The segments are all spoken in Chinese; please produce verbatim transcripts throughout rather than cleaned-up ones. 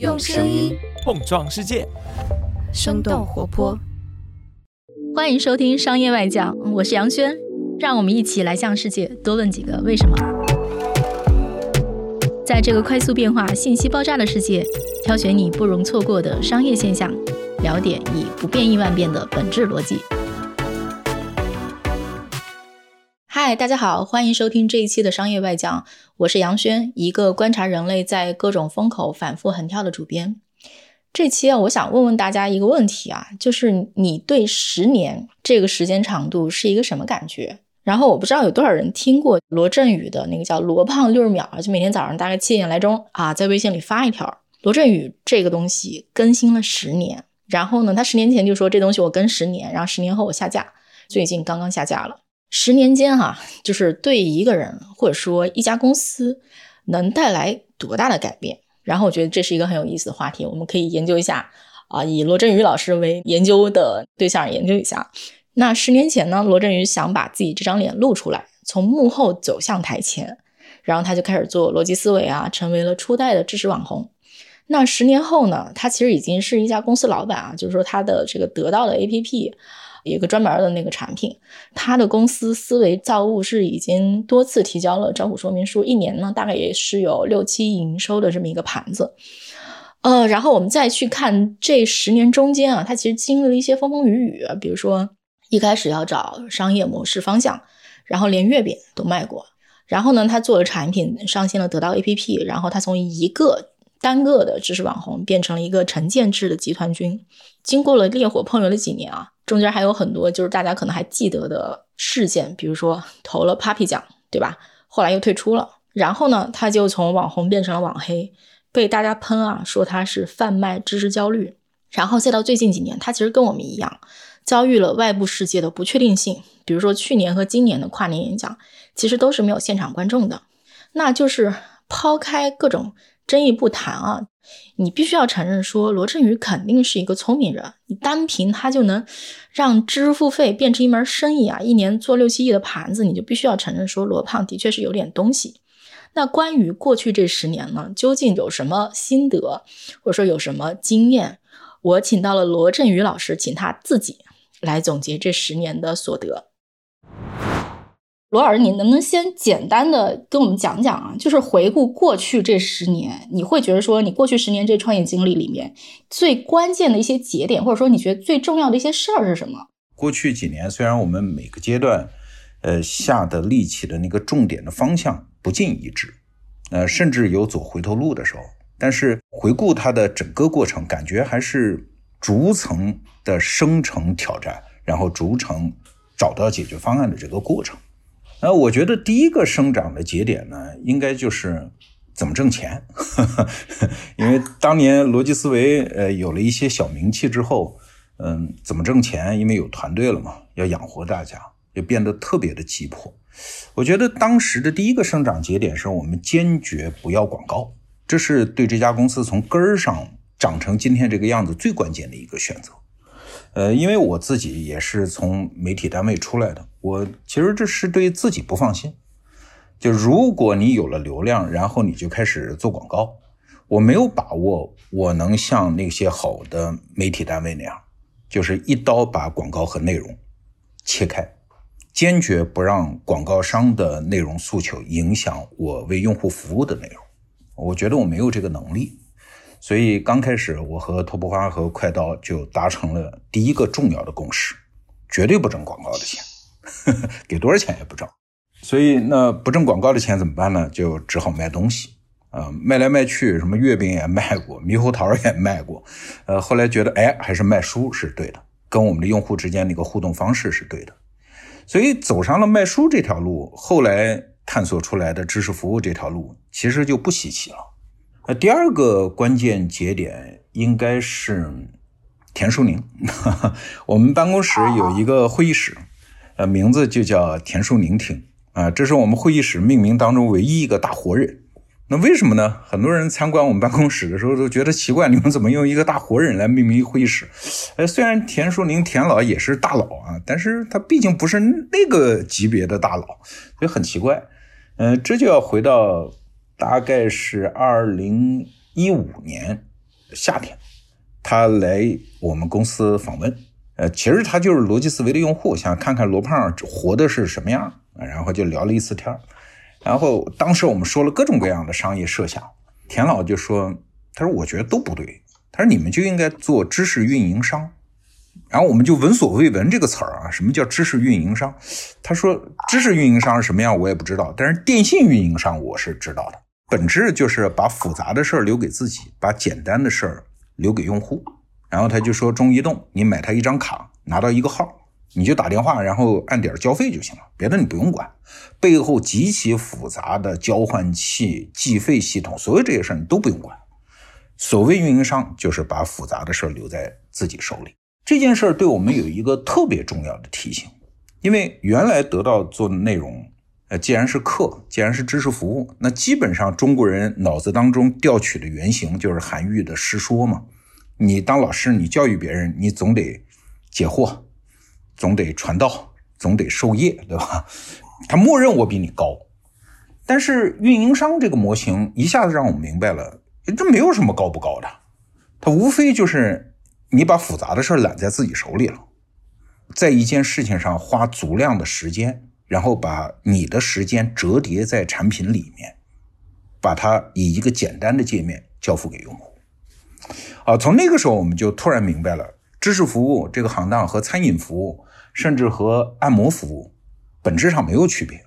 用声音碰撞世界，生动活泼。欢迎收听商业外讲，我是杨轩，让我们一起来向世界多问几个为什么。在这个快速变化、信息爆炸的世界，挑选你不容错过的商业现象，聊点以不变应万变的本质逻辑。嗨，大家好，欢迎收听这一期的商业外讲，我是杨轩，一个观察人类在各种风口反复横跳的主编。这期啊，我想问问大家一个问题啊，就是你对十年这个时间长度是一个什么感觉？然后我不知道有多少人听过罗振宇的那个叫罗胖六十秒，就每天早上大概七点来钟啊，在微信里发一条。罗振宇这个东西更新了十年，然后呢，他十年前就说这东西我跟十年，然后十年后我下架，最近刚刚下架了。十年间啊，就是对一个人或者说一家公司能带来多大的改变，然后我觉得这是一个很有意思的话题，我们可以研究一下啊，以罗振宇老师为研究的对象研究一下。那十年前呢，罗振宇想把自己这张脸露出来，从幕后走向台前，然后他就开始做逻辑思维啊，成为了初代的知识网红。那十年后呢，他其实已经是一家公司老板啊，就是说他的这个得到的 A P P有一个专门的那个产品，他的公司思维造物是已经多次提交了招股说明书，一年呢大概也是有六七亿营收的这么一个盘子。呃，然后我们再去看这十年中间啊，他其实经历了一些风风雨雨，比如说一开始要找商业模式方向，然后连月饼都卖过，然后呢他做了产品，上线了得到 A P P， 然后他从一个单个的知识网红变成了一个成建制的集团军，经过了烈火烹油的几年啊，中间还有很多就是大家可能还记得的事件，比如说投了 Papi 奖，对吧？后来又退出了，然后呢，他就从网红变成了网黑，被大家喷啊，说他是贩卖知识焦虑。然后再到最近几年，他其实跟我们一样，遭遇了外部世界的不确定性，比如说去年和今年的跨年演讲，其实都是没有现场观众的。那就是抛开各种争议不谈啊，你必须要承认说罗振宇肯定是一个聪明人，你单凭他就能让知识付费变成一门生意啊，一年做六七亿的盘子，你就必须要承认说罗胖的确是有点东西。那关于过去这十年呢，究竟有什么心得或者说有什么经验，我请到了罗振宇老师，请他自己来总结这十年的所得。罗老师，你能不能先简单的跟我们讲讲啊？就是回顾过去这十年，你会觉得说你过去十年这创业经历里面最关键的一些节点，或者说你觉得最重要的一些事儿是什么？过去几年，虽然我们每个阶段，呃，下的力气的那个重点的方向不尽一致，呃，甚至有走回头路的时候，但是回顾它的整个过程，感觉还是逐层的生成挑战，然后逐层找到解决方案的这个过程。那我觉得第一个生长的节点呢，应该就是怎么挣钱因为当年逻辑思维呃有了一些小名气之后，嗯，怎么挣钱，因为有团队了嘛，要养活大家，就变得特别的急迫。我觉得当时的第一个生长节点是我们坚决不要广告，这是对这家公司从根儿上长成今天这个样子最关键的一个选择。呃，因为我自己也是从媒体单位出来的，我其实这是对自己不放心。就如果你有了流量，然后你就开始做广告，我没有把握我能像那些好的媒体单位那样，就是一刀把广告和内容切开，坚决不让广告商的内容诉求影响我为用户服务的内容。我觉得我没有这个能力。所以刚开始我和拓扑花和快刀就达成了第一个重要的共识，绝对不挣广告的钱给多少钱也不挣。所以那不挣广告的钱怎么办呢？就只好卖东西啊、呃，卖来卖去，什么月饼也卖过，猕猴桃也卖过，呃，后来觉得哎，还是卖书是对的，跟我们的用户之间的一个互动方式是对的，所以走上了卖书这条路。后来探索出来的知识服务这条路其实就不稀奇了。呃，第二个关键节点应该是田书宁我们办公室有一个会议室，呃，名字就叫田书宁厅啊，这是我们会议室命名当中唯一一个大活人。那为什么呢？很多人参观我们办公室的时候都觉得奇怪，你们怎么用一个大活人来命名会议室？呃，虽然田书宁田老也是大佬啊，但是他毕竟不是那个级别的大佬，所以很奇怪。呃，这就要回到大概是二零一五年夏天他来我们公司访问，呃，其实他就是逻辑思维的用户，想看看罗胖活的是什么样，然后就聊了一次天。然后当时我们说了各种各样的商业设想，田老就说，他说我觉得都不对，他说你们就应该做知识运营商。然后我们就闻所未闻这个词儿啊，什么叫知识运营商？他说知识运营商是什么样我也不知道，但是电信运营商我是知道的，本质就是把复杂的事儿留给自己，把简单的事儿留给用户。然后他就说中移动你买他一张卡拿到一个号，你就打电话然后按点交费就行了，别的你不用管，背后极其复杂的交换器、计费系统，所有这些事儿你都不用管。所谓运营商就是把复杂的事儿留在自己手里。这件事儿对我们有一个特别重要的提醒，因为原来得到做的内容，呃，既然是课，既然是知识服务，那基本上中国人脑子当中调取的原型就是韩愈的师说嘛。你当老师，你教育别人，你总得解惑，总得传道，总得授业，对吧？他默认我比你高。但是运营商这个模型一下子让我们明白了，这没有什么高不高的，它无非就是你把复杂的事揽在自己手里了，在一件事情上花足量的时间，然后把你的时间折叠在产品里面，把它以一个简单的界面交付给用户。啊，从那个时候我们就突然明白了，知识服务这个行当和餐饮服务，甚至和按摩服务本质上没有区别，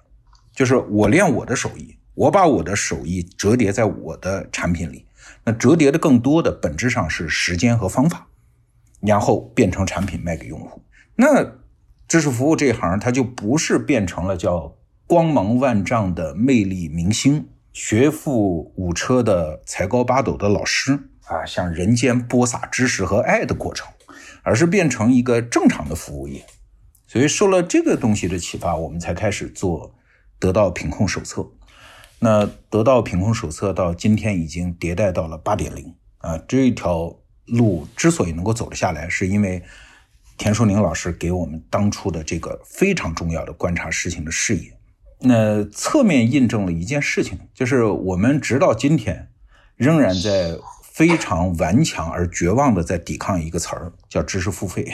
就是我练我的手艺，我把我的手艺折叠在我的产品里，那折叠的更多的本质上是时间和方法，然后变成产品卖给用户。那知识服务这一行它就不是变成了叫光芒万丈的魅力明星，学富五车的才高八斗的老师啊，向人间播撒知识和爱的过程，而是变成一个正常的服务业。所以受了这个东西的启发，我们才开始做得到品控手册。那得到品控手册到今天已经迭代到了 八点零 啊，这一条路之所以能够走得下来，是因为田树宁老师给我们当初的这个非常重要的观察事情的视野，那侧面印证了一件事情，就是我们直到今天仍然在非常顽强而绝望的在抵抗一个词儿，叫知识付费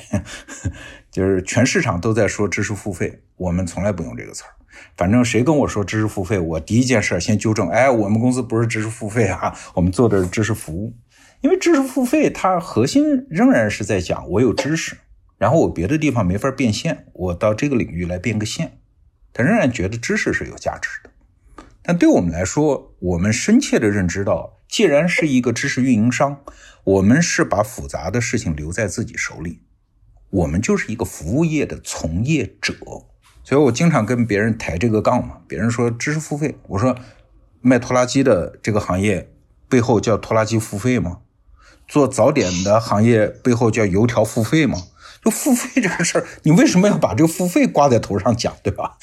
就是全市场都在说知识付费，我们从来不用这个词儿。反正谁跟我说知识付费，我第一件事先纠正，哎，我们公司不是知识付费啊，我们做的是知识服务。因为知识付费它核心仍然是在讲我有知识，然后我别的地方没法变现，我到这个领域来变个现，他仍然觉得知识是有价值的。但对我们来说，我们深切的认知到，既然是一个知识运营商，我们是把复杂的事情留在自己手里，我们就是一个服务业的从业者。所以我经常跟别人抬这个杠嘛，别人说知识付费，我说卖拖拉机的这个行业背后叫拖拉机付费吗？做早点的行业背后叫油条付费吗？就付费这个事儿，你为什么要把这个付费挂在头上讲，对吧？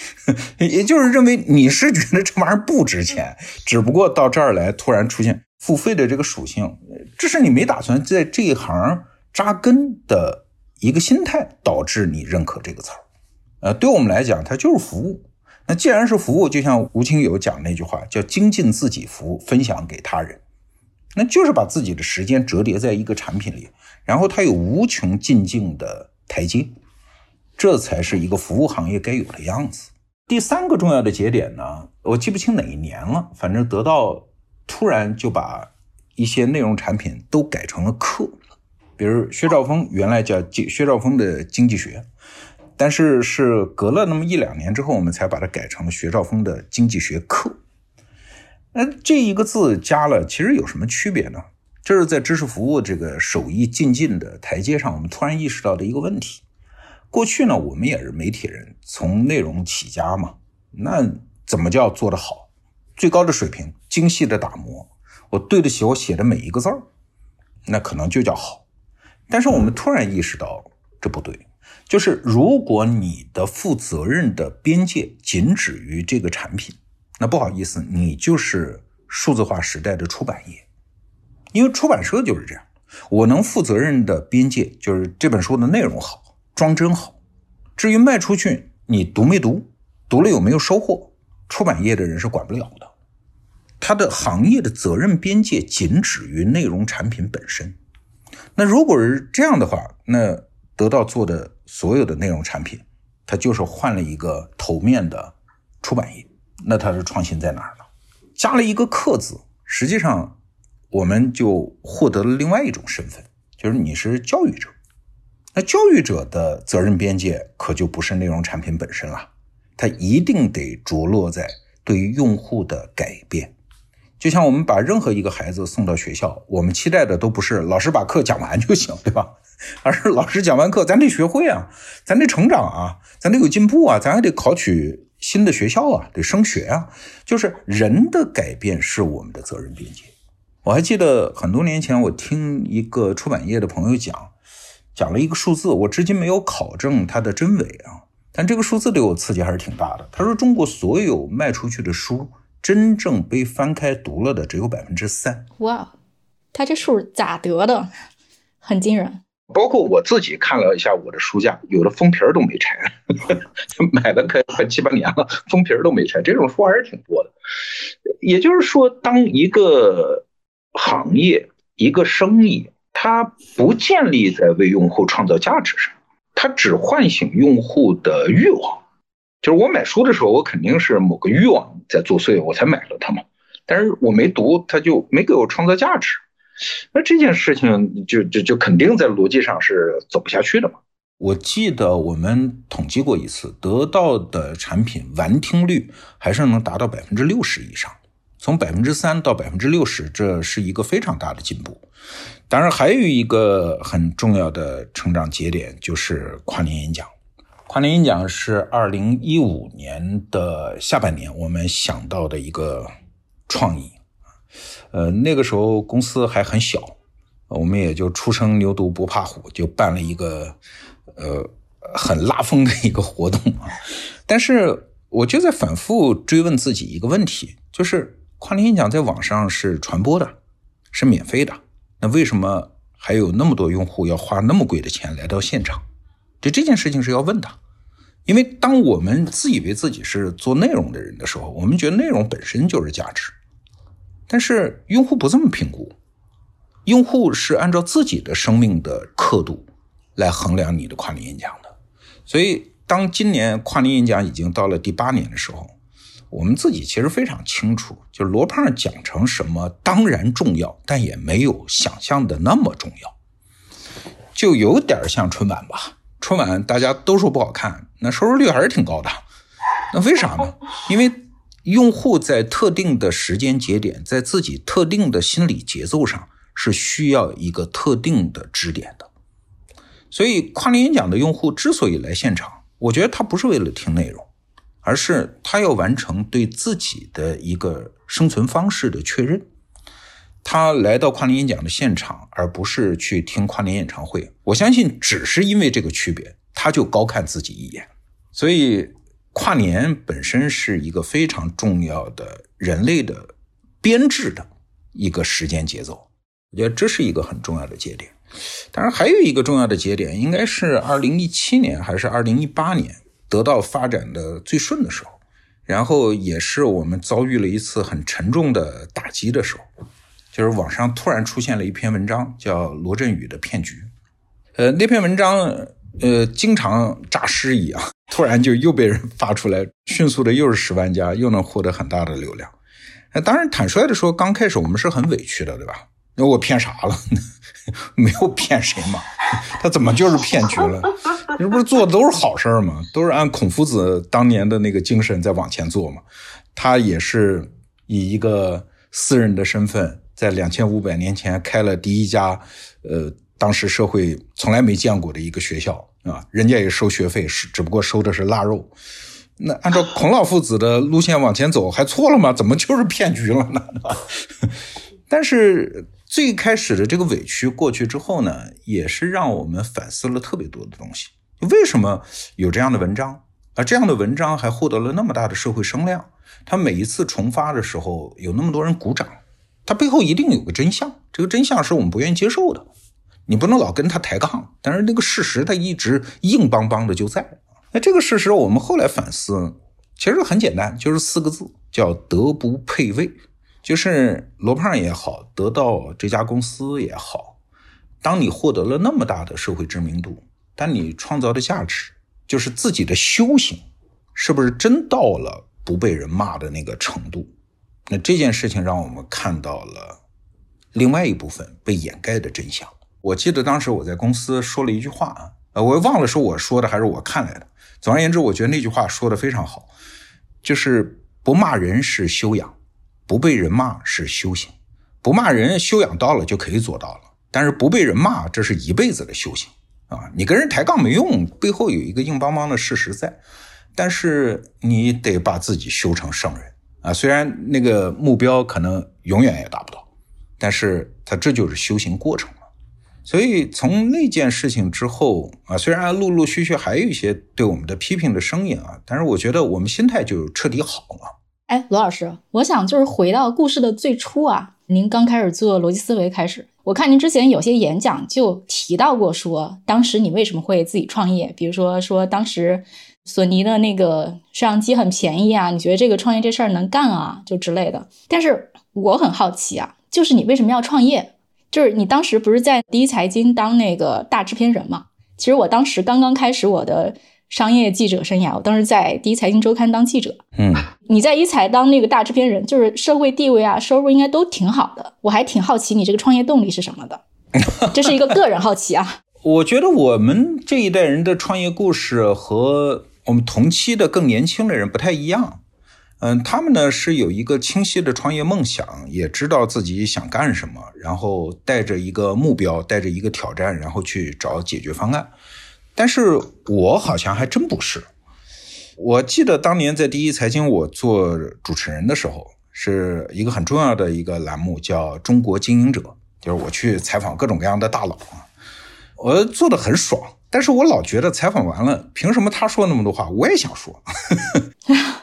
也就是认为你是觉得这玩意儿不值钱，只不过到这儿来突然出现付费的这个属性，这是你没打算在这一行扎根的一个心态导致你认可这个词儿。呃，对我们来讲它就是服务，那既然是服务，就像吴清友讲那句话叫精进自己服务，分享给他人，那就是把自己的时间折叠在一个产品里，然后它有无穷进境的台阶，这才是一个服务行业该有的样子。第三个重要的节点呢，我记不清哪一年了，反正得到突然就把一些内容产品都改成了课，比如薛兆丰原来叫薛兆丰的经济学，但是是隔了那么一两年之后，我们才把它改成了薛兆丰的经济学课。那这一个字加了其实有什么区别呢？这是在知识服务这个手艺进进的台阶上我们突然意识到的一个问题。过去呢，我们也是媒体人，从内容起家嘛，那怎么叫做得好？最高的水平，精细的打磨，我对得起我写的每一个字儿，那可能就叫好。但是我们突然意识到这不对，就是如果你的负责任的边界仅止于这个产品，那不好意思，你就是数字化时代的出版业。因为出版社就是这样，我能负责任的边界就是这本书的内容好，装帧好，至于卖出去你读没读，读了有没有收获，出版业的人是管不了的。它的行业的责任边界仅止于内容产品本身。那如果是这样的话，那得到做的所有的内容产品，它就是换了一个头面的出版业，那它的创新在哪儿呢？加了一个客字，实际上我们就获得了另外一种身份，就是你是教育者。那教育者的责任边界可就不是内容产品本身了，它一定得着落在对于用户的改变。就像我们把任何一个孩子送到学校，我们期待的都不是老师把课讲完就行，对吧？而是老师讲完课，咱得学会啊，咱得成长啊，咱得有进步啊，咱还得考取新的学校啊，得升学啊。就是人的改变是我们的责任边界。我还记得很多年前我听一个出版业的朋友讲讲了一个数字，我至今没有考证它的真伪啊，但这个数字对我刺激还是挺大的。他说中国所有卖出去的书，真正被翻开读了的只有 百分之三。 哇，他这数咋得的，很惊人。包括我自己看了一下我的书架，有的封皮都没拆买了可快七八年了，封皮都没拆，这种书还是挺多的。也就是说，当一个行业一个生意，它不建立在为用户创造价值上，它只唤醒用户的欲望。就是我买书的时候，我肯定是某个欲望在作祟，我才买了它嘛。但是我没读，它就没给我创造价值。那这件事情就就就肯定在逻辑上是走不下去的嘛。我记得我们统计过一次，得到的产品完听率还是能达到 百分之六十 以上。从 百分之三 到 百分之六十， 这是一个非常大的进步。当然还有一个很重要的成长节点，就是跨年演讲。跨年演讲是二零一五年的下半年我们想到的一个创意。呃，那个时候公司还很小，我们也就初生牛犊不怕虎，就办了一个呃很拉风的一个活动啊。但是我就在反复追问自己一个问题，就是跨年演讲在网上是传播的，是免费的，那为什么还有那么多用户要花那么贵的钱来到现场？这这件事情是要问的。因为当我们自以为自己是做内容的人的时候，我们觉得内容本身就是价值，但是用户不这么评估，用户是按照自己的生命的刻度来衡量你的跨年演讲的。所以当今年跨年演讲已经到了第八年的时候，我们自己其实非常清楚，就罗胖讲成什么当然重要，但也没有想象的那么重要。就有点像春晚吧，春晚大家都说不好看，那收视率还是挺高的。那为啥呢？因为用户在特定的时间节点，在自己特定的心理节奏上是需要一个特定的支点的。所以跨年演讲的用户之所以来现场，我觉得他不是为了听内容，而是他要完成对自己的一个生存方式的确认。他来到跨年演讲的现场，而不是去听跨年演唱会。我相信只是因为这个区别，他就高看自己一眼。所以跨年本身是一个非常重要的人类的编制的一个时间节奏，我觉得这是一个很重要的节点。当然还有一个重要的节点，应该是二零一七年还是二零一八年得到发展的最顺的时候，然后也是我们遭遇了一次很沉重的打击的时候，就是网上突然出现了一篇文章叫罗振宇的骗局。呃，那篇文章呃，经常诈尸一样，突然就又被人发出来，迅速的又是十万加，又能获得很大的流量。当然坦率的说，刚开始我们是很委屈的，对吧？那我骗啥了？没有骗谁嘛，他怎么就是骗局了？这不是做的都是好事儿吗？都是按孔夫子当年的那个精神在往前做嘛。他也是以一个私人的身份，在两千五百年前开了第一家呃，当时社会从来没见过的一个学校啊，人家也收学费，只不过收的是腊肉。那按照孔老夫子的路线往前走，还错了吗？怎么就是骗局了呢？但是最开始的这个委屈过去之后呢，也是让我们反思了特别多的东西。为什么有这样的文章？而这样的文章还获得了那么大的社会声量，它每一次重发的时候有那么多人鼓掌，它背后一定有个真相，这个真相是我们不愿意接受的。你不能老跟他抬杠，但是那个事实它一直硬邦邦的就在。那这个事实我们后来反思，其实很简单，就是四个字，叫德不配位。就是罗胖也好，得到这家公司也好，当你获得了那么大的社会知名度，但你创造的价值，就是自己的修行是不是真到了不被人骂的那个程度。那这件事情让我们看到了另外一部分被掩盖的真相。我记得当时我在公司说了一句话啊，呃，我忘了是我说的还是我看来的，总而言之我觉得那句话说的非常好，就是不骂人是修养，不被人骂是修行。不骂人修养到了就可以做到了，但是不被人骂这是一辈子的修行啊！你跟人抬杠没用，背后有一个硬邦邦的事实在，但是你得把自己修成圣人啊！虽然那个目标可能永远也达不到，但是它这就是修行过程了。所以从那件事情之后啊，虽然陆陆续续还有一些对我们的批评的声音啊，但是我觉得我们心态就彻底好了。哎，罗老师，我想就是回到故事的最初啊，您刚开始做逻辑思维开始，我看您之前有些演讲就提到过说当时你为什么会自己创业，比如说说当时索尼的那个摄像机很便宜啊，你觉得这个创业这事儿能干啊，就之类的。但是我很好奇啊，就是你为什么要创业？就是你当时不是在第一财经当那个大制片人嘛？其实我当时刚刚开始我的商业记者生涯，我当时在第一财经周刊当记者。嗯，你在一财当那个大制片人，就是社会地位啊，收入应该都挺好的。我还挺好奇你这个创业动力是什么的，这是一个个人好奇啊。我觉得我们这一代人的创业故事和我们同期的更年轻的人不太一样。嗯，他们呢是有一个清晰的创业梦想，也知道自己想干什么，然后带着一个目标，带着一个挑战，然后去找解决方案。但是我好像还真不是。我记得当年在第一财经我做主持人的时候，是一个很重要的一个栏目叫中国经营者，就是我去采访各种各样的大佬，我做得很爽，但是我老觉得采访完了凭什么他说那么多话我也想说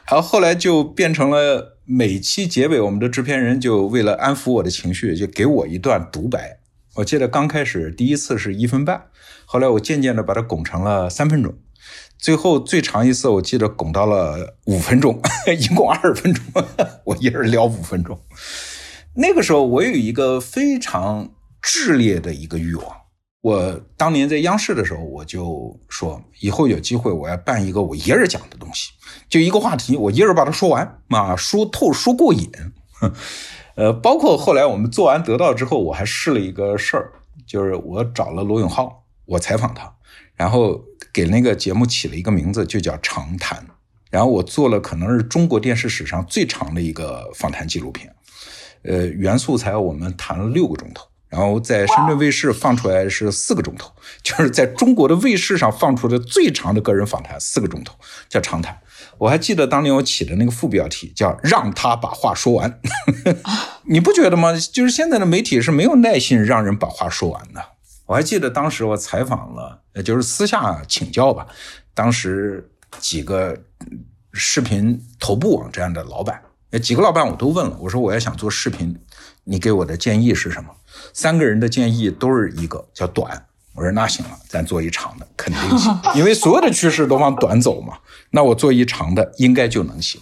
然后后来就变成了每期结尾我们的制片人就为了安抚我的情绪就给我一段独白。我记得刚开始第一次是一分半，后来我渐渐的把它拱成了三分钟，最后最长一次我记得拱到了五分钟，一共二十分钟，我一人聊五分钟。那个时候我有一个非常炽烈的一个欲望，我当年在央视的时候我就说，以后有机会我要办一个我一人讲的东西，就一个话题我一人把它说完嘛，说透说过瘾。呃，包括后来我们做完得到之后，我还试了一个事儿，就是我找了罗永浩。我采访他，然后给那个节目起了一个名字，就叫长谈。然后我做了可能是中国电视史上最长的一个访谈纪录片，呃，原素材我们谈了六个钟头，然后在深圳卫视放出来是四个钟头，就是在中国的卫视上放出的最长的个人访谈，四个钟头，叫长谈。我还记得当年我起的那个副标题叫让他把话说完你不觉得吗？就是现在的媒体是没有耐心让人把话说完的。我还记得当时我采访了，就是私下请教吧，当时几个视频头部网站的老板，几个老板我都问了，我说我也想做视频，你给我的建议是什么？三个人的建议都是一个叫短，我说那行了，咱做一长的肯定行，因为所有的趋势都往短走嘛，那我做一长的应该就能行，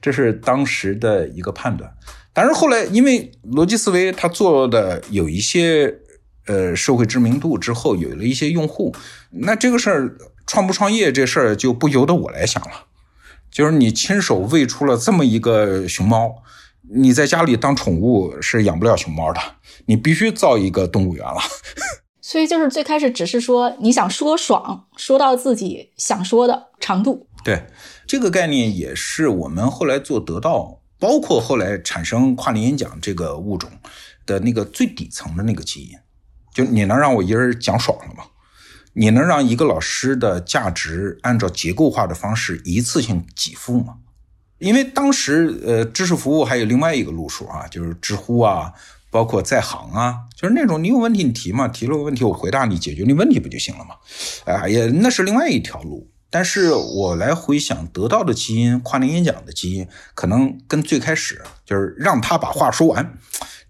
这是当时的一个判断。但是后来因为逻辑思维他做的有一些呃，社会知名度之后有了一些用户，那这个事儿创不创业这事儿就不由得我来想了，就是你亲手喂出了这么一个熊猫，你在家里当宠物是养不了熊猫的，你必须造一个动物园了所以就是最开始只是说你想说爽，说到自己想说的长度。对，这个概念也是我们后来做得到，包括后来产生跨年演讲这个物种的那个最底层的那个基因，就你能让我一人讲爽了吗？你能让一个老师的价值按照结构化的方式一次性给付吗？因为当时呃，知识服务还有另外一个路数啊，就是知乎啊，包括在行啊，就是那种你有问题你提嘛，提了个问题我回答你，解决你问题不就行了吗？哎呀，那是另外一条路。但是我来回想得到的基因，跨年演讲的基因，可能跟最开始就是让他把话说完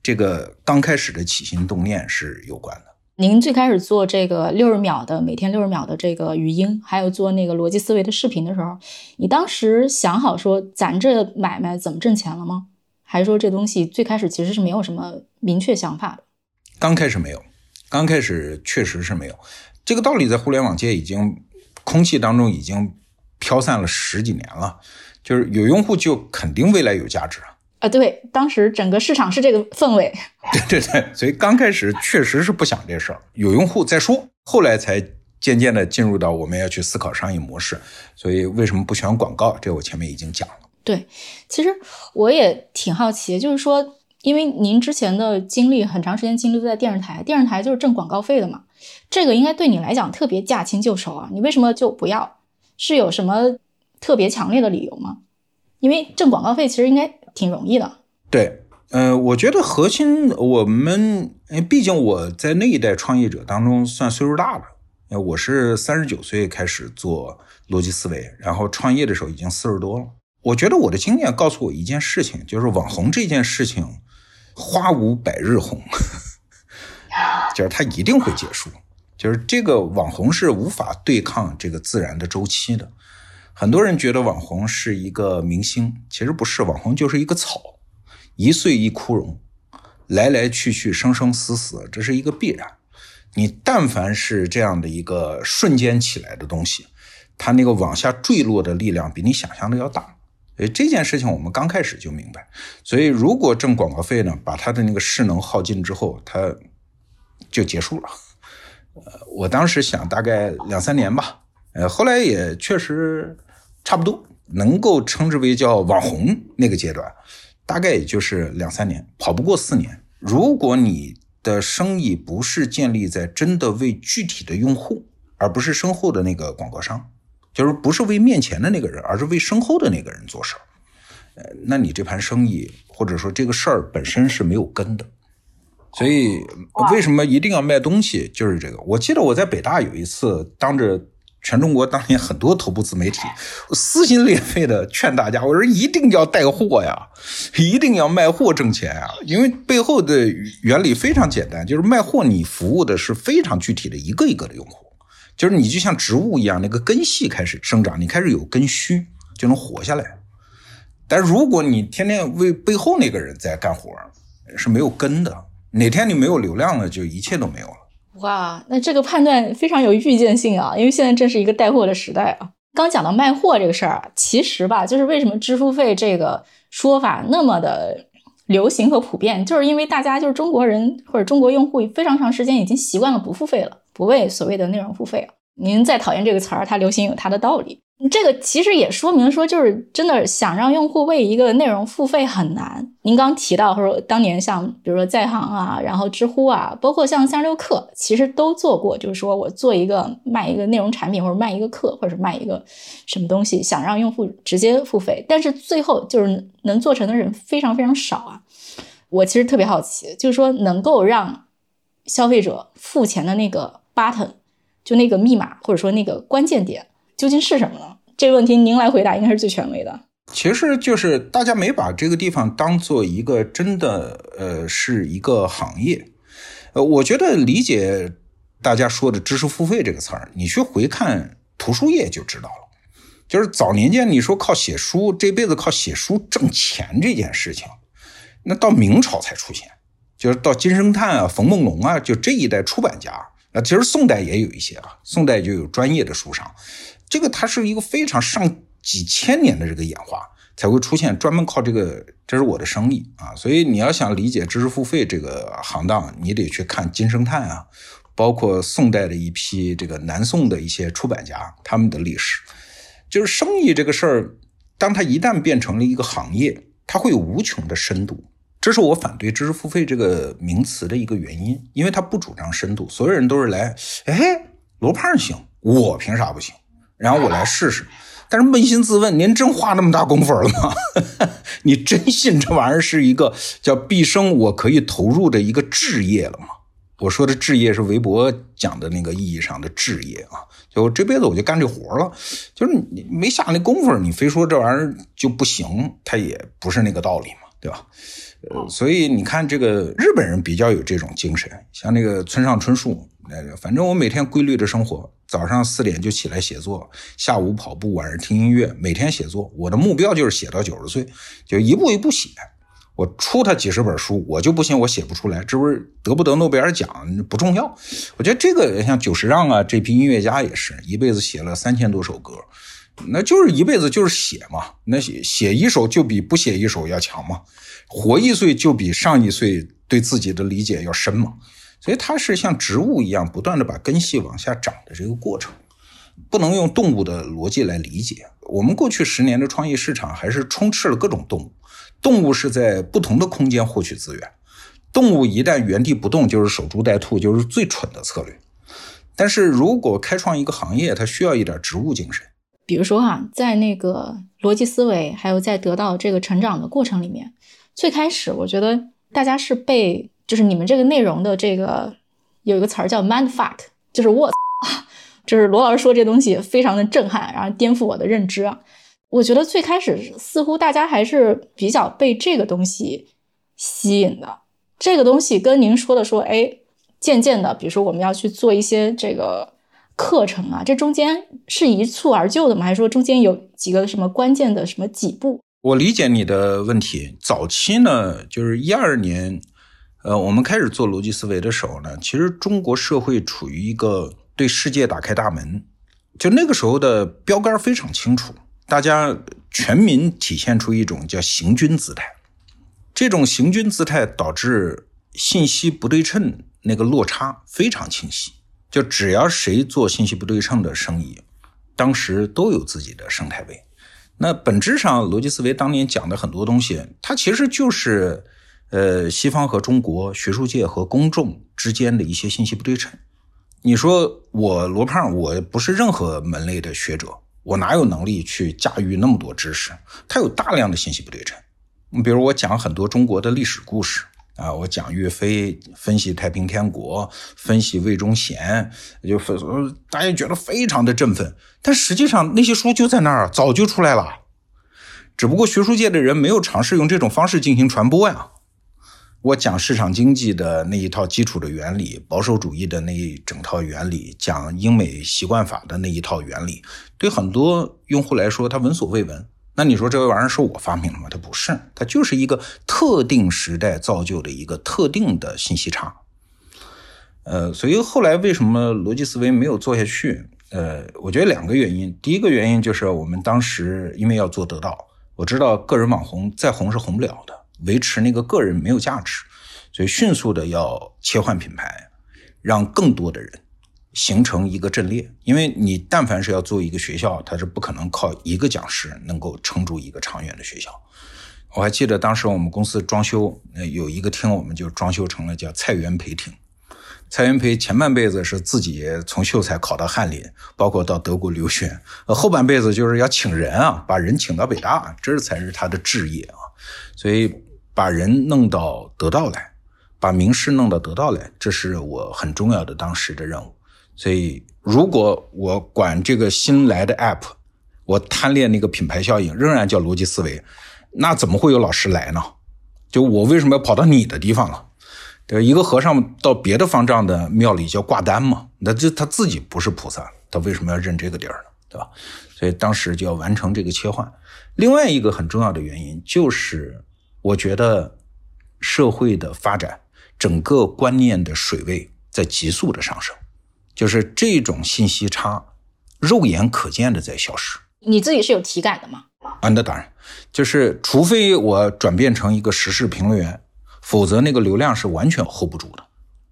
这个刚开始的起心动念是有关的。您最开始做这个六十秒的，每天六十秒的这个语音，还有做那个逻辑思维的视频的时候，你当时想好说咱这买卖怎么挣钱了吗？还是说这东西最开始其实是没有什么明确想法的？刚开始没有，刚开始确实是没有。这个道理在互联网界已经空气当中已经飘散了十几年了，就是有用户就肯定未来有价值啊。啊，对，当时整个市场是这个氛围。对对对，所以刚开始确实是不想这事儿，有用户再说，后来才渐渐的进入到我们要去思考商业模式。所以为什么不选广告，这我前面已经讲了。对，其实我也挺好奇，就是说因为您之前的经历很长时间经历都在电视台，电视台就是挣广告费的嘛，这个应该对你来讲特别驾轻就熟啊，你为什么就不要？是有什么特别强烈的理由吗？因为挣广告费其实应该挺容易的。对，呃，我觉得核心我们，毕竟我在那一代创业者当中算岁数大了，我是三十九岁开始做逻辑思维，然后创业的时候已经四十多了。我觉得我的经验告诉我一件事情，就是网红这件事情花无百日红就是它一定会结束，就是这个网红是无法对抗这个自然的周期的。很多人觉得网红是一个明星，其实不是，网红就是一个草，一岁一枯荣，来来去去，生生死死，这是一个必然。你但凡是这样的一个瞬间起来的东西，它那个往下坠落的力量比你想象的要大。所以这件事情我们刚开始就明白。所以如果挣广告费呢，把它的那个势能耗尽之后，它就结束了。呃，我当时想大概两三年吧，呃，后来也确实差不多能够称之为叫网红那个阶段，大概也就是两三年，跑不过四年。如果你的生意不是建立在真的为具体的用户，而不是身后的那个广告商，就是不是为面前的那个人，而是为身后的那个人做事儿，呃，那你这盘生意或者说这个事儿本身是没有根的。所以为什么一定要卖东西，就是这个。我记得我在北大有一次当着全中国当年很多头部自媒体，我撕心裂肺的劝大家，我说一定要带货呀，一定要卖货挣钱啊！因为背后的原理非常简单，就是卖货你服务的是非常具体的一个一个的用户，就是你就像植物一样，那个根系开始生长，你开始有根须就能活下来。但如果你天天为背后那个人在干活，是没有根的，哪天你没有流量了，就一切都没有了。哇，那这个判断非常有预见性啊，因为现在正是一个带货的时代啊。刚讲到卖货这个事儿啊，其实吧，就是为什么支付费这个说法那么的流行和普遍，就是因为大家就是中国人或者中国用户非常长时间已经习惯了不付费了，不为所谓的内容付费啊。您再讨厌这个词儿，它流行有它的道理。这个其实也说明说，就是真的想让用户为一个内容付费很难。您刚提到说当年像比如说在行啊，然后知乎啊，包括像三十六氪，其实都做过，就是说我做一个卖一个内容产品，或者卖一个课，或者卖一个什么东西，想让用户直接付费，但是最后就是能做成的人非常非常少啊。我其实特别好奇，就是说能够让消费者付钱的那个 button， 就那个密码或者说那个关键点究竟是什么呢？这个问题您来回答应该是最权威的。其实就是大家没把这个地方当做一个真的呃是一个行业。呃，我觉得理解大家说的知识付费这个词儿，你去回看图书业就知道了。就是早年间你说靠写书，这辈子靠写书挣钱这件事情，那到明朝才出现，就是到金圣叹啊、冯梦龙啊，就这一代出版家。那其实宋代也有一些啊，宋代就有专业的书商。这个它是一个非常上几千年的这个演化才会出现专门靠这个，这是我的生意啊。所以你要想理解知识付费这个行当，你得去看金圣叹啊，包括宋代的一批这个南宋的一些出版家他们的历史。就是生意这个事儿，当它一旦变成了一个行业，它会有无穷的深度。这是我反对知识付费这个名词的一个原因，因为它不主张深度，所有人都是来，哎，罗胖行，我凭啥不行？然后我来试试。但是扪心自问，您真花那么大功夫了吗？你真信这玩意儿是一个叫毕生我可以投入的一个置业了吗？我说的置业是韦伯讲的那个意义上的置业啊，就这辈子我就干这活了，就是你没下那功夫，你非说这玩意儿就不行，它也不是那个道理嘛，对吧？呃，所以你看这个日本人比较有这种精神，像那个村上春树，反正我每天规律的生活，早上四点就起来写作，下午跑步，晚上听音乐，每天写作，我的目标就是写到九十岁，就一步一步写。我出他几十本书，我就不信我写不出来。这不是得不得诺贝尔奖不重要，我觉得这个像久石让啊，这批音乐家也是一辈子写了三千多首歌，那就是一辈子就是写嘛，那写写一首就比不写一首要强嘛，活一岁就比上一岁对自己的理解要深嘛，所以它是像植物一样不断的把根系往下长的这个过程，不能用动物的逻辑来理解。我们过去十年的创意市场还是充斥了各种动物，动物是在不同的空间获取资源，动物一旦原地不动就是守株待兔，就是最蠢的策略。但是如果开创一个行业，它需要一点植物精神。比如说啊，在那个逻辑思维还有在得到这个成长的过程里面，最开始我觉得大家是被就是你们这个内容的这个有一个词儿叫 mindfuck， 就是我就是罗老师说这东西非常的震撼，然后颠覆我的认知啊。我觉得最开始似乎大家还是比较被这个东西吸引的。这个东西跟您说的说，哎，渐渐的，比如说我们要去做一些这个课程啊，这中间是一蹴而就的吗？还是说中间有几个什么关键的什么几步？我理解你的问题。早期呢，就是一二年，呃，我们开始做逻辑思维的时候呢，其实中国社会处于一个对世界打开大门，就那个时候的标杆非常清楚，大家全民体现出一种叫行军姿态，这种行军姿态导致信息不对称那个落差非常清晰，就只要谁做信息不对称的生意，当时都有自己的生态位。那本质上逻辑思维当年讲的很多东西，它其实就是呃，西方和中国学术界和公众之间的一些信息不对称。你说我罗胖，我不是任何门类的学者，我哪有能力去驾驭那么多知识？它有大量的信息不对称。比如我讲很多中国的历史故事啊，我讲岳飞，分析太平天国，分析魏忠贤，就大家觉得非常的振奋。但实际上那些书就在那儿，早就出来了，只不过学术界的人没有尝试用这种方式进行传播呀。我讲市场经济的那一套基础的原理，保守主义的那一整套原理，讲英美习惯法的那一套原理，对很多用户来说他闻所未闻。那你说这玩意儿是我发明的吗？它不是，它就是一个特定时代造就的一个特定的信息差。呃，所以后来为什么逻辑思维没有做下去？呃，我觉得两个原因。第一个原因就是我们当时因为要做得到，我知道个人网红再红是红不了的，维持那个个人没有价值，所以迅速的要切换品牌，让更多的人形成一个阵列。因为你但凡是要做一个学校，它是不可能靠一个讲师能够撑住一个长远的学校。我还记得当时我们公司装修，有一个厅我们就装修成了叫蔡元培厅。蔡元培前半辈子是自己从秀才考到翰林，包括到德国留学，后半辈子就是要请人啊，把人请到北大，这才是他的志业啊。所以把人弄到得到来，把名师弄到得到来，这是我很重要的当时的任务。所以如果我管这个新来的 app， 我贪恋那个品牌效应，仍然叫逻辑思维，那怎么会有老师来呢？就我为什么要跑到你的地方了？对，一个和尚到别的方丈的庙里叫挂单嘛，那这他自己不是菩萨，他为什么要认这个地儿呢？对吧？所以当时就要完成这个切换。另外一个很重要的原因就是我觉得社会的发展，整个观念的水位在急速的上升，就是这种信息差肉眼可见的在消失。你自己是有体感的吗？啊，那当然，就是除非我转变成一个时事评论员，否则那个流量是完全 hold 不住的。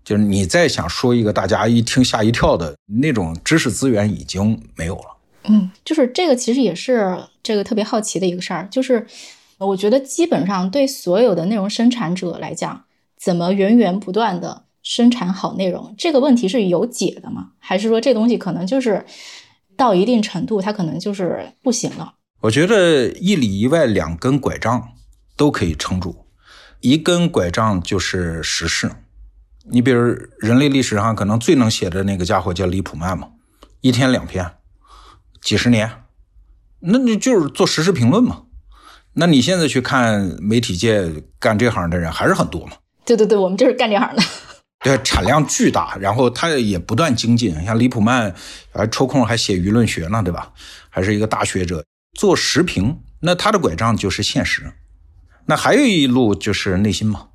就是你再想说一个大家一听吓一跳的那种知识资源已经没有了。嗯，就是这个其实也是这个特别好奇的一个事儿，就是我觉得基本上对所有的内容生产者来讲，怎么源源不断的生产好内容，这个问题是有解的吗？还是说这东西可能就是到一定程度它可能就是不行了？我觉得一里一外两根拐杖都可以撑住。一根拐杖就是时事，你比如人类历史上可能最能写的那个家伙叫李普曼嘛，一天两篇几十年，那你就是做时事评论嘛。那你现在去看媒体界干这行的人还是很多嘛？对对对，我们就是干这行的。对，产量巨大，然后他也不断精进。像李普曼还抽空还写舆论学呢，对吧？还是一个大学者。做时评，那他的拐杖就是现实。那还有一路就是内心嘛，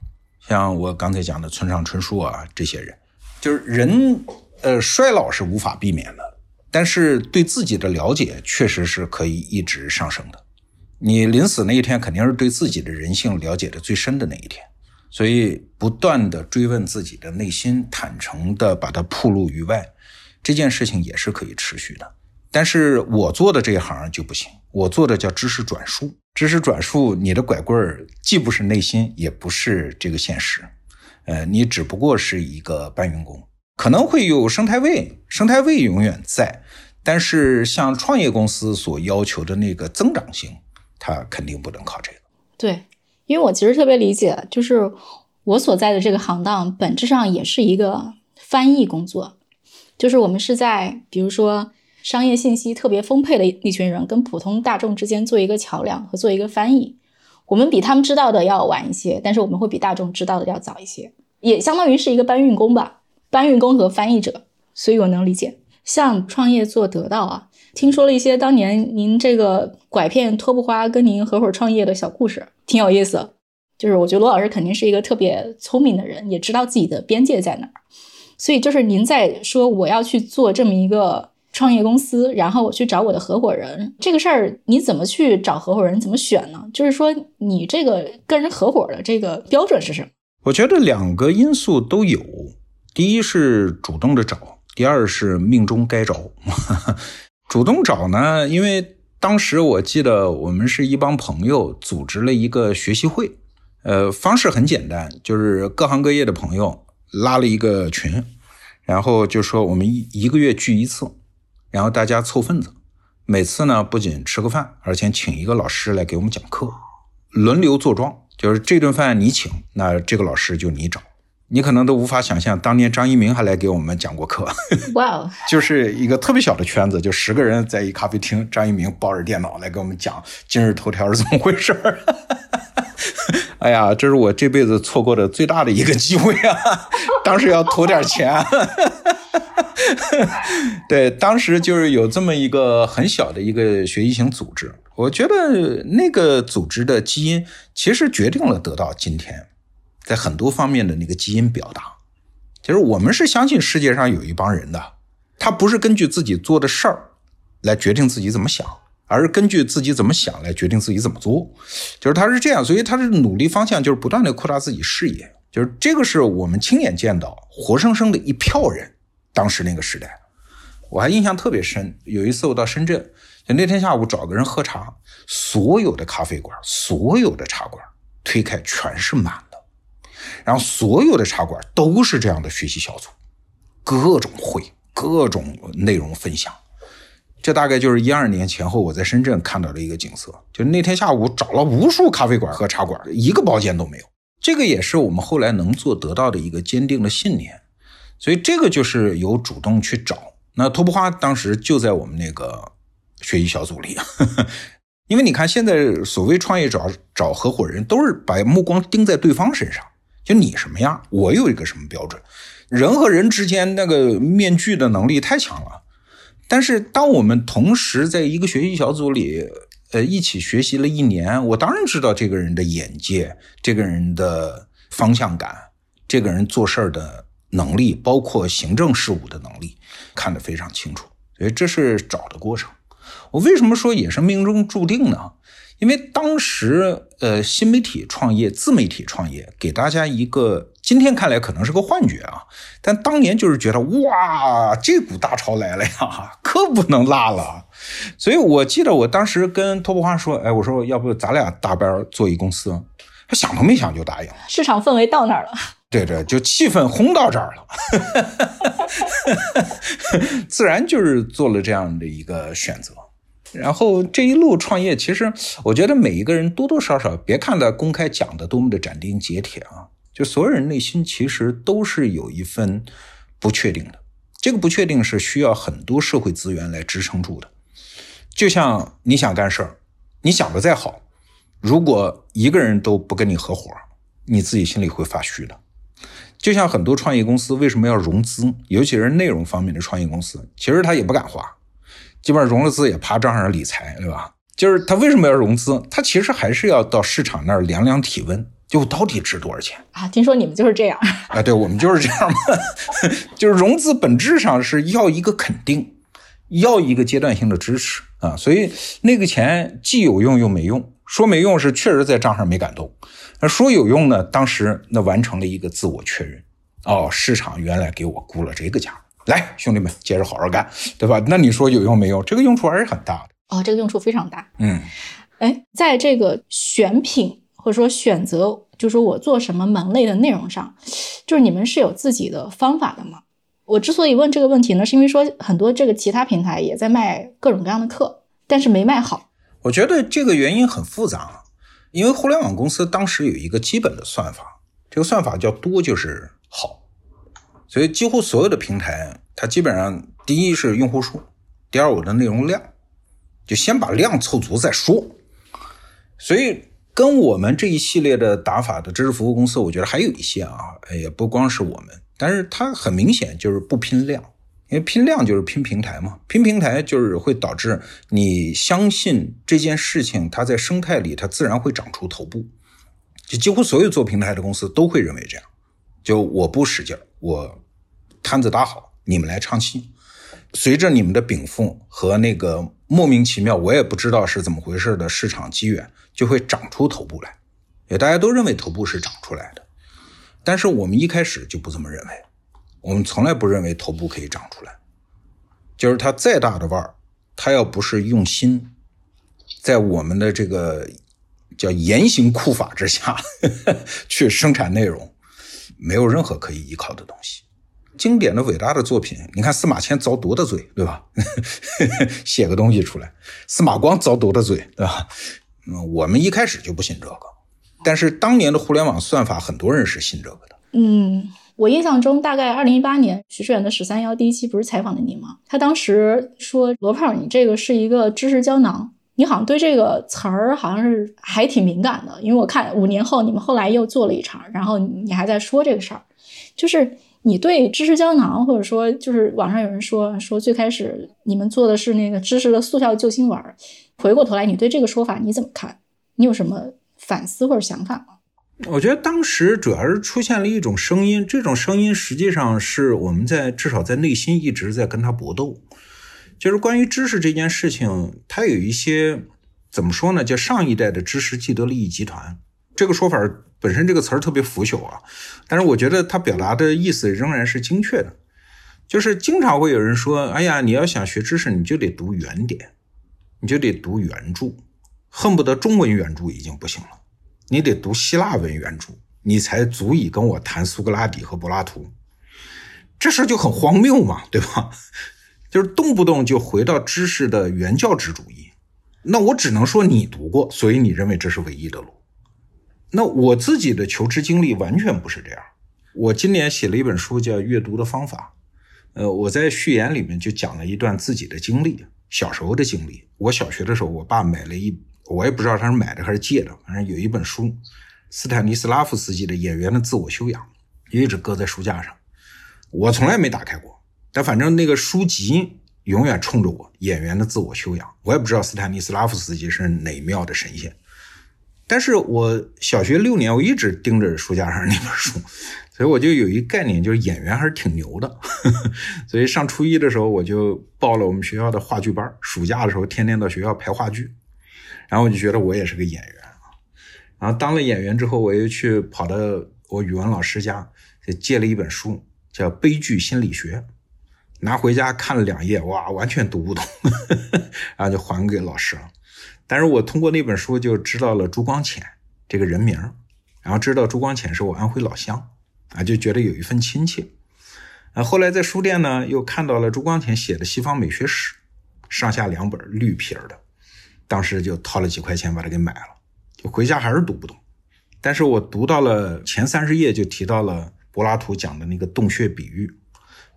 像我刚才讲的村上春树啊，这些人，就是人呃衰老是无法避免的，但是对自己的了解确实是可以一直上升的。你临死那一天肯定是对自己的人性了解的最深的那一天，所以不断的追问自己的内心，坦诚的把它暴露于外，这件事情也是可以持续的。但是我做的这一行就不行，我做的叫知识转述。知识转述，你的拐棍儿既不是内心，也不是这个现实，呃，你只不过是一个搬运工，可能会有生态位，生态位永远在，但是像创业公司所要求的那个增长性，它肯定不能靠这个。对，因为我其实特别理解，就是我所在的这个行当本质上也是一个翻译工作，就是我们是在比如说商业信息特别丰沛的一群人跟普通大众之间做一个桥梁和做一个翻译。我们比他们知道的要晚一些，但是我们会比大众知道的要早一些，也相当于是一个搬运工吧，搬运工和翻译者。所以我能理解像创业做得到啊，听说了一些当年您这个拐骗脱不花跟您合伙创业的小故事，挺有意思。就是我觉得罗老师肯定是一个特别聪明的人，也知道自己的边界在哪儿。所以就是您在说我要去做这么一个创业公司，然后我去找我的合伙人，这个事儿你怎么去找合伙人，怎么选呢？就是说你这个跟人合伙的这个标准是什么？我觉得两个因素都有，第一是主动的找，第二是命中该着。主动找呢，因为当时我记得我们是一帮朋友组织了一个学习会，呃，方式很简单，就是各行各业的朋友拉了一个群，然后就说我们一个月聚一次，然后大家凑份子，每次呢不仅吃个饭，而且请一个老师来给我们讲课，轮流坐庄，就是这顿饭你请，那这个老师就你找。你可能都无法想象，当年张一鸣还来给我们讲过课。哇、wow. 就是一个特别小的圈子，就十个人在一咖啡厅，张一鸣抱着电脑来给我们讲今日头条是怎么回事。哎呀，这是我这辈子错过的最大的一个机会啊！当时要投点钱、啊。对，当时就是有这么一个很小的一个学习型组织，我觉得那个组织的基因其实决定了得到今天在很多方面的那个基因表达。就是我们是相信世界上有一帮人的，他不是根据自己做的事儿来决定自己怎么想，而是根据自己怎么想来决定自己怎么做，就是他是这样，所以他的努力方向就是不断的扩大自己视野，就是这个是我们亲眼见到活生生的一票人。当时那个时代我还印象特别深，有一次我到深圳，就那天下午找个人喝茶，所有的咖啡馆，所有的茶馆推开全是满的，然后所有的茶馆都是这样的学习小组，各种会，各种内容分享。这大概就是一二年前后我在深圳看到的一个景色，就那天下午找了无数咖啡馆和茶馆，一个包间都没有。这个也是我们后来能做得到的一个坚定的信念，所以这个就是有主动去找。那脱不花当时就在我们那个学习小组里。因为你看现在所谓创业找找合伙人都是把目光盯在对方身上，就你什么样，我有一个什么标准，人和人之间那个面具的能力太强了。但是当我们同时在一个学习小组里呃，一起学习了一年，我当然知道这个人的眼界，这个人的方向感，这个人做事儿的能力，包括行政事务的能力，看得非常清楚。所以这是找的过程。我为什么说也是命中注定呢？因为当时呃，新媒体创业，自媒体创业给大家一个今天看来可能是个幻觉啊，但当年就是觉得哇，这股大潮来了呀，可不能落了。所以我记得我当时跟脱不花说，哎，我说要不咱俩搭班做一公司，他想都没想就答应了。市场氛围到那儿了，对对，就气氛轰到这儿了。自然就是做了这样的一个选择。然后这一路创业，其实我觉得每一个人多多少少，别看他公开讲的多么的斩钉截铁啊，就所有人内心其实都是有一份不确定的，这个不确定是需要很多社会资源来支撑住的。就像你想干事儿，你想的再好，如果一个人都不跟你合伙，你自己心里会发虚的。就像很多创业公司为什么要融资，尤其是内容方面的创业公司，其实他也不敢花，基本上融了资也趴账上理财，对吧？就是他为什么要融资？他其实还是要到市场那儿量量体温，就到底值多少钱啊？听说你们就是这样啊？对，我们就是这样嘛。就是融资本质上是要一个肯定，要一个阶段性的支持啊，所以那个钱既有用又没用。说没用是确实在账上没感动，那说有用呢，当时那完成了一个自我确认，哦，市场原来给我估了这个价，来兄弟们接着好好干，对吧？那你说有用没用？这个用处还是很大的。哦，这个用处非常大。嗯，哎，在这个选品或者说选择，就是我做什么门类的内容上，就是你们是有自己的方法的吗？我之所以问这个问题呢，是因为说很多这个其他平台也在卖各种各样的课，但是没卖好。我觉得这个原因很复杂，因为互联网公司当时有一个基本的算法，这个算法叫多就是好，所以几乎所有的平台，它基本上第一是用户数，第二我的内容量，就先把量凑足再说。所以跟我们这一系列的打法的知识服务公司，我觉得还有一些啊，也不光是我们。但是它很明显就是不拼量，因为拼量就是拼平台嘛，拼平台就是会导致你相信这件事情它在生态里它自然会长出头部，就几乎所有做平台的公司都会认为这样，就我不使劲，我摊子搭好，你们来唱戏，随着你们的禀赋和那个莫名其妙我也不知道是怎么回事的市场机缘，就会长出头部来，也大家都认为头部是长出来的。但是我们一开始就不这么认为，我们从来不认为头部可以长出来，就是它再大的腕儿，它要不是用心，在我们的这个叫严刑酷法之下去生产内容，没有任何可以依靠的东西。经典的伟大的作品，你看司马迁遭多大罪，对吧？写个东西出来，司马光遭多大罪，对吧？我们一开始就不信这个。但是当年的互联网算法，很多人是信这个的。嗯，我印象中大概二零一八年，徐志远的十三幺第一期不是采访了你吗？他当时说，罗胖，你这个是一个知识胶囊，你好像对这个词儿好像是还挺敏感的，因为我看五年后你们后来又做了一场，然后你还在说这个事儿，就是你对知识胶囊，或者说就是网上有人说说最开始你们做的是那个知识的速效救心丸，回过头来你对这个说法你怎么看？你有什么反思或者想法吗？我觉得当时主要是出现了一种声音，这种声音实际上是我们在至少在内心一直在跟他搏斗，就是关于知识这件事情，它有一些怎么说呢，叫上一代的知识既得利益集团，这个说法本身这个词儿特别腐朽啊，但是我觉得它表达的意思仍然是精确的，就是经常会有人说，哎呀，你要想学知识你就得读原典，你就得读原著，恨不得中文原著已经不行了，你得读希腊文原著，你才足以跟我谈苏格拉底和柏拉图，这事就很荒谬嘛，对吧？就是动不动就回到知识的原教旨主义，那我只能说你读过，所以你认为这是唯一的路。那我自己的求知经历完全不是这样。我今年写了一本书叫《阅读的方法》，呃，我在序言里面就讲了一段自己的经历，小时候的经历。我小学的时候，我爸买了一。我也不知道他是买的还是借的，反正有一本书，斯坦尼斯拉夫斯基的《演员的自我修养》，一直搁在书架上，我从来没打开过，但反正那个书籍永远冲着我，《演员的自我修养》，我也不知道斯坦尼斯拉夫斯基是哪庙的神仙，但是我小学六年我一直盯着书架上那本书，所以我就有一概念，就是演员还是挺牛的所以上初一的时候我就报了我们学校的话剧班，暑假的时候天天到学校排话剧，然后我就觉得我也是个演员啊，然后当了演员之后，我又去跑到我语文老师家借了一本书叫《悲剧心理学》，拿回家看了两页，哇，完全读不懂然后就还给老师了。但是我通过那本书就知道了朱光潜这个人名，然后知道朱光潜是我安徽老乡啊，就觉得有一份亲切。啊，后来在书店呢又看到了朱光潜写的《西方美学史》，上下两本绿皮儿的。当时就掏了几块钱把它给买了，就回家还是读不懂，但是我读到了前三十页就提到了柏拉图讲的那个洞穴比喻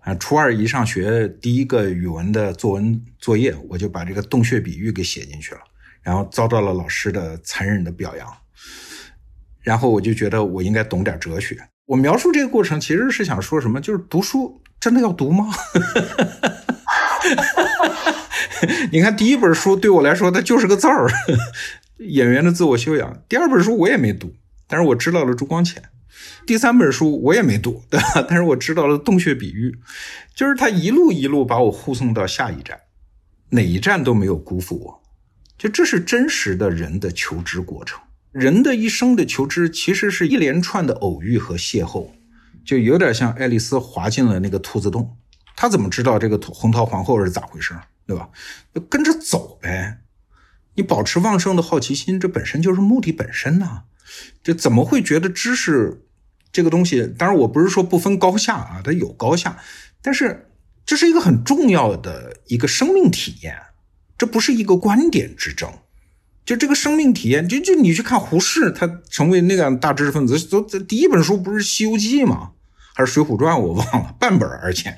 啊，初二一上学第一个语文的作文作业，我就把这个洞穴比喻给写进去了，然后遭到了老师的残忍的表扬，然后我就觉得我应该懂点哲学。我描述这个过程其实是想说什么，就是读书真的要读吗你看第一本书对我来说它就是个字儿，演员的自我修养。第二本书我也没读，但是我知道了朱光潜。第三本书我也没读，对吧？但是我知道了洞穴比喻。就是他一路一路把我护送到下一站，哪一站都没有辜负我。就这是真实的人的求知过程。人的一生的求知其实是一连串的偶遇和邂逅，就有点像爱丽丝滑进了那个兔子洞，她怎么知道这个红桃皇后是咋回事，对吧？就跟着走呗。你保持旺盛的好奇心，这本身就是目的本身啊。就怎么会觉得知识这个东西，当然我不是说不分高下啊，它有高下，但是这是一个很重要的一个生命体验，这不是一个观点之争。就这个生命体验，就就你去看胡适，他成为那个大知识分子，都第一本书不是《西游记》吗？还是《水浒传》？我忘了，半本而且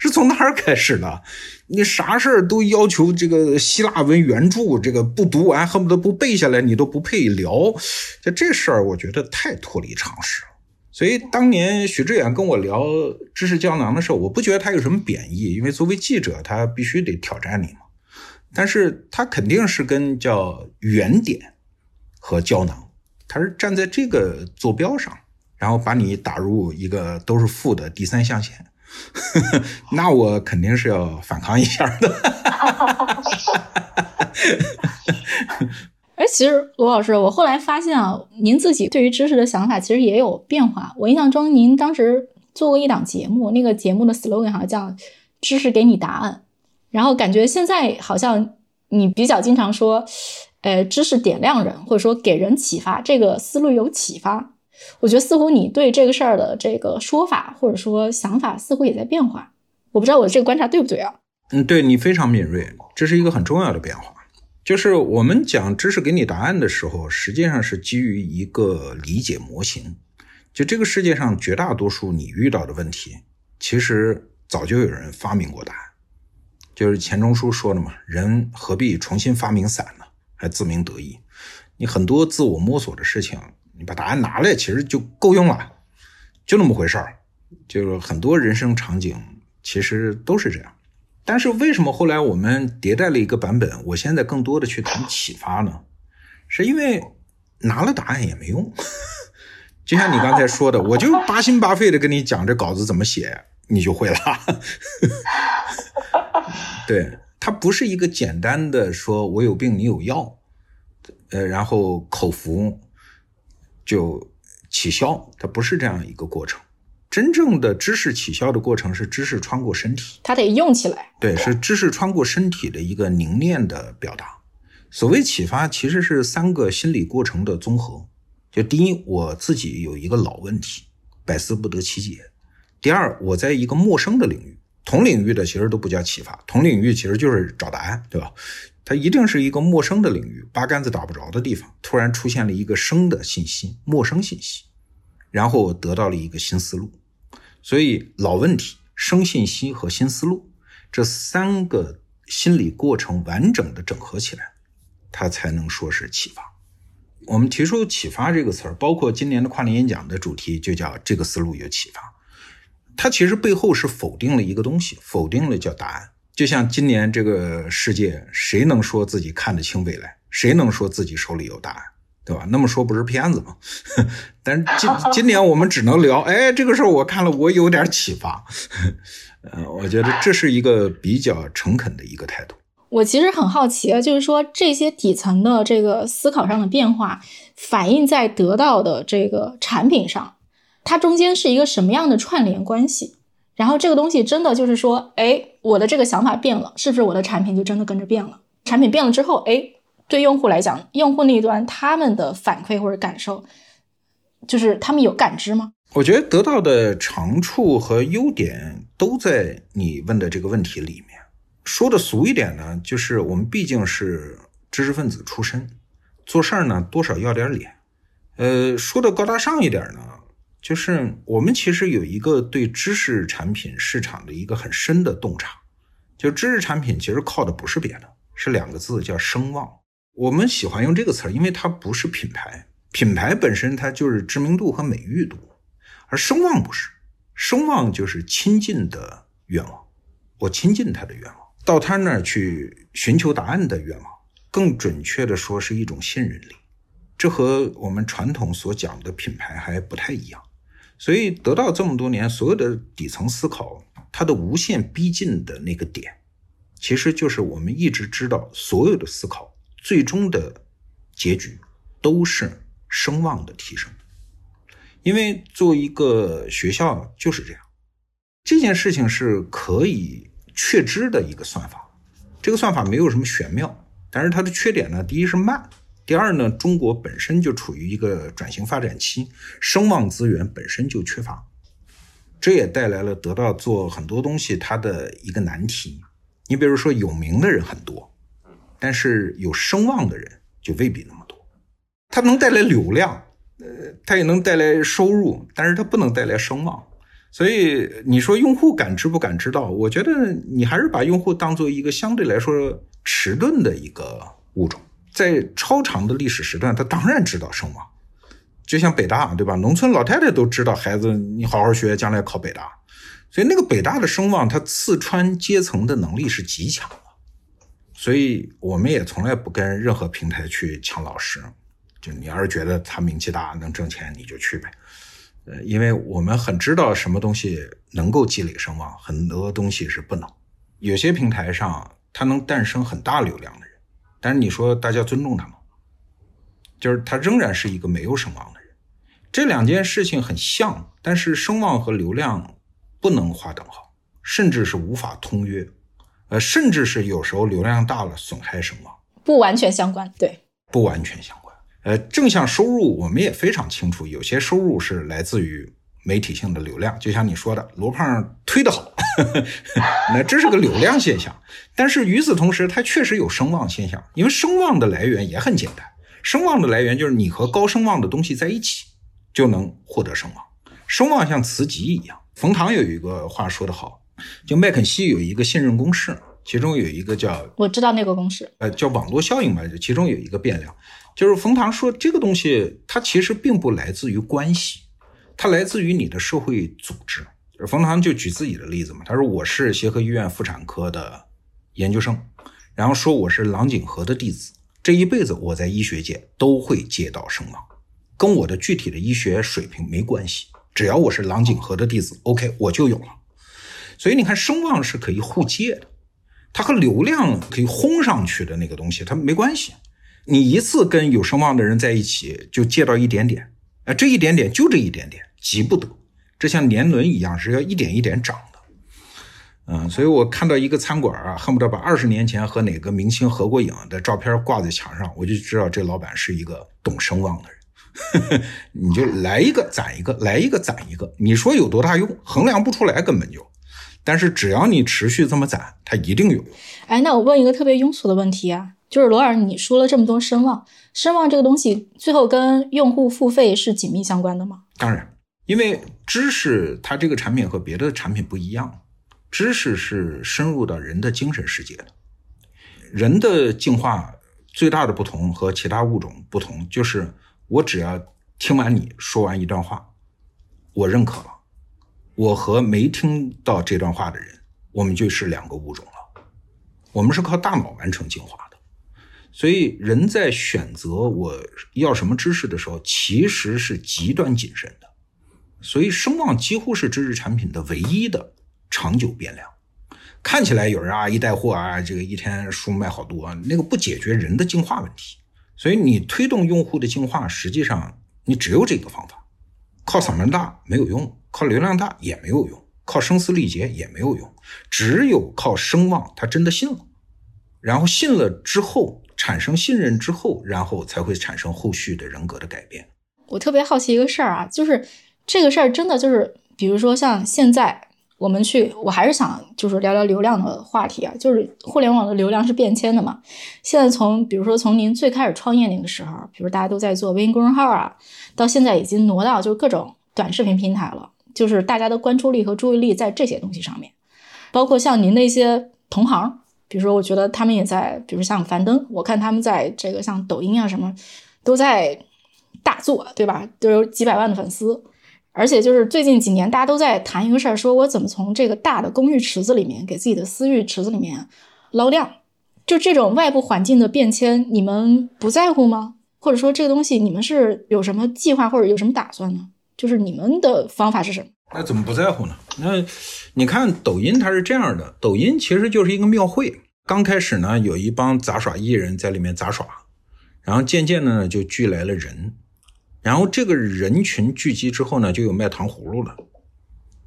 是从哪儿开始的？你啥事儿都要求这个希腊文原著，这个不读完恨不得不背下来，你都不配聊。就这事儿，我觉得太脱离常识了。所以当年许志远跟我聊知识胶囊的时候，我不觉得他有什么贬义，因为作为记者，他必须得挑战你嘛。但是它肯定是跟叫原点和胶囊，它是站在这个坐标上，然后把你打入一个都是负的第三象限。那我肯定是要反抗一下的。而其实罗老师，我后来发现啊，您自己对于知识的想法其实也有变化。我印象中您当时做过一档节目，那个节目的 slogan 好像叫知识给你答案。然后感觉现在好像你比较经常说，呃，知识点亮人，或者说给人启发，这个思路有启发。我觉得似乎你对这个事儿的这个说法或者说想法似乎也在变化。我不知道我这个观察对不对啊？嗯，对，你非常敏锐，这是一个很重要的变化。就是我们讲知识给你答案的时候，实际上是基于一个理解模型。就这个世界上绝大多数你遇到的问题，其实早就有人发明过答案。就是钱钟书说的嘛，人何必重新发明伞呢？还自鸣得意。你很多自我摸索的事情，你把答案拿来其实就够用了，就那么回事儿。就是很多人生场景其实都是这样。但是为什么后来我们迭代了一个版本，我现在更多的去谈启发呢？是因为拿了答案也没用。就像你刚才说的，我就八心八肺的跟你讲这稿子怎么写，你就会了。对，它不是一个简单的说我有病你有药，呃，然后口服就起效，它不是这样一个过程。真正的知识起效的过程是知识穿过身体，它得用起来。对，是知识穿过身体的一个凝练的表达。所谓启发其实是三个心理过程的综合。就第一，我自己有一个老问题，百思不得其解。第二，我在一个陌生的领域，同领域的其实都不叫启发，同领域其实就是找答案，对吧？它一定是一个陌生的领域，八竿子打不着的地方，突然出现了一个生的信息，陌生信息，然后我得到了一个新思路。所以老问题、生信息和新思路，这三个心理过程完整的整合起来，它才能说是启发。我们提出启发这个词儿，包括今年的跨年演讲的主题就叫这个思路有启发。它其实背后是否定了一个东西，否定了叫答案。就像今年这个世界，谁能说自己看得清未来？谁能说自己手里有答案？对吧？那么说不是骗子吗？但是今今年我们只能聊，哎，这个事儿我看了，我有点启发。呃，我觉得这是一个比较诚恳的一个态度。我其实很好奇，就是说这些底层的这个思考上的变化，反映在得到的这个产品上。它中间是一个什么样的串联关系？然后这个东西真的就是说，哎，我的这个想法变了，是不是我的产品就真的跟着变了？产品变了之后，哎，对用户来讲，用户那一端他们的反馈或者感受，就是他们有感知吗？我觉得得到的长处和优点都在你问的这个问题里面。说的俗一点呢，就是我们毕竟是知识分子出身，做事儿呢多少要点脸。呃，说的高大上一点呢，就是我们其实有一个对知识产品市场的一个很深的洞察。就知识产品其实靠的不是别的，是两个字叫声望。我们喜欢用这个词儿，因为它不是品牌，品牌本身它就是知名度和美誉度，而声望不是，声望就是亲近的愿望，我亲近他的愿望，到他那儿去寻求答案的愿望，更准确的说是一种信任力。这和我们传统所讲的品牌还不太一样。所以得到这么多年所有的底层思考，它的无限逼近的那个点，其实就是我们一直知道所有的思考最终的结局都是声望的提升。因为做一个学校就是这样，这件事情是可以确知的一个算法，这个算法没有什么玄妙，但是它的缺点呢，第一是慢，第二呢，中国本身就处于一个转型发展期，声望资源本身就缺乏，这也带来了得到做很多东西它的一个难题。你比如说有名的人很多，但是有声望的人就未必那么多。它能带来流量，呃，它也能带来收入，但是它不能带来声望。所以你说用户感知不感知到，我觉得你还是把用户当做一个相对来说迟钝的一个物种。在超长的历史时段，他当然知道声望，就像北大，对吧？农村老太太都知道孩子你好好学，将来考北大，所以那个北大的声望，它刺穿阶层的能力是极强的。所以我们也从来不跟任何平台去抢老师，就你要是觉得他名气大能挣钱，你就去呗。呃，因为我们很知道什么东西能够积累声望，很多东西是不能。有些平台上它能诞生很大流量的人。但是你说大家尊重他吗？就是他仍然是一个没有声望的人。这两件事情很像，但是声望和流量不能划等号，甚至是无法通约，呃，甚至是有时候流量大了损害声望，不完全相关，对，不完全相关。呃，正向收入我们也非常清楚，有些收入是来自于媒体性的流量，就像你说的，罗胖推得好，那这是个流量现象。但是与此同时，它确实有声望现象，因为声望的来源也很简单，声望的来源就是你和高声望的东西在一起，就能获得声望。声望像磁极一样，冯唐有一个话说得好，就麦肯锡有一个信任公式，其中有一个叫，我知道那个公式，呃，叫网络效应吧，其中有一个变量，就是冯唐说这个东西它其实并不来自于关系。它来自于你的社会组织。冯唐就举自己的例子嘛，他说我是协和医院妇产科的研究生，然后说我是郎景和的弟子，这一辈子我在医学界都会接到声望，跟我的具体的医学水平没关系，只要我是郎景和的弟子 OK 我就有了。所以你看声望是可以互借的，它和流量可以轰上去的那个东西它没关系，你一次跟有声望的人在一起就借到一点点，啊，这一点点就这一点点，急不得，这像年轮一样是要一点一点涨的。嗯，所以我看到一个餐馆啊，恨不得把二十年前和哪个明星合过影的照片挂在墙上，我就知道这老板是一个懂声望的人。你就来一个攒一个，来一个攒一个，你说有多大用，衡量不出来根本就。但是只要你持续这么攒，它一定有用。哎，那我问一个特别庸俗的问题啊。就是罗尔，你说了这么多声望，声望这个东西最后跟用户付费是紧密相关的吗？当然，因为知识它这个产品和别的产品不一样，知识是深入到人的精神世界的。人的进化最大的不同和其他物种不同，就是我只要听完你说完一段话，我认可了，我和没听到这段话的人，我们就是两个物种了。我们是靠大脑完成进化的。所以人在选择我要什么知识的时候，其实是极端谨慎的。所以声望几乎是知识产品的唯一的长久变量。看起来有人啊一带货啊，这个一天书卖好多啊，那个不解决人的进化问题。所以你推动用户的进化，实际上你只有这个方法。靠嗓门大没有用，靠流量大也没有用，靠声嘶力竭也没有用，只有靠声望，他真的信了。然后信了之后，产生信任之后，然后才会产生后续的人格的改变。我特别好奇一个事儿啊，就是这个事儿真的就是，比如说像现在我们去，我还是想就是聊聊流量的话题啊，就是互联网的流量是变迁的嘛。现在从比如说从您最开始创业那个时候，比如大家都在做微信公众号啊，到现在已经挪到就各种短视频平台了，就是大家的关注力和注意力在这些东西上面，包括像您的一些同行。比如说我觉得他们也在，比如像樊登，我看他们在这个像抖音啊什么都在大做，对吧，都有几百万的粉丝。而且就是最近几年大家都在谈一个事儿，说我怎么从这个大的公寓池子里面给自己的私域池子里面捞量。就这种外部环境的变迁你们不在乎吗？或者说这个东西你们是有什么计划或者有什么打算呢？就是你们的方法是什么？那怎么不在乎呢？那你看抖音它是这样的，抖音其实就是一个庙会，刚开始呢有一帮杂耍艺人在里面杂耍，然后渐渐的呢就聚来了人，然后这个人群聚集之后呢就有卖糖葫芦了，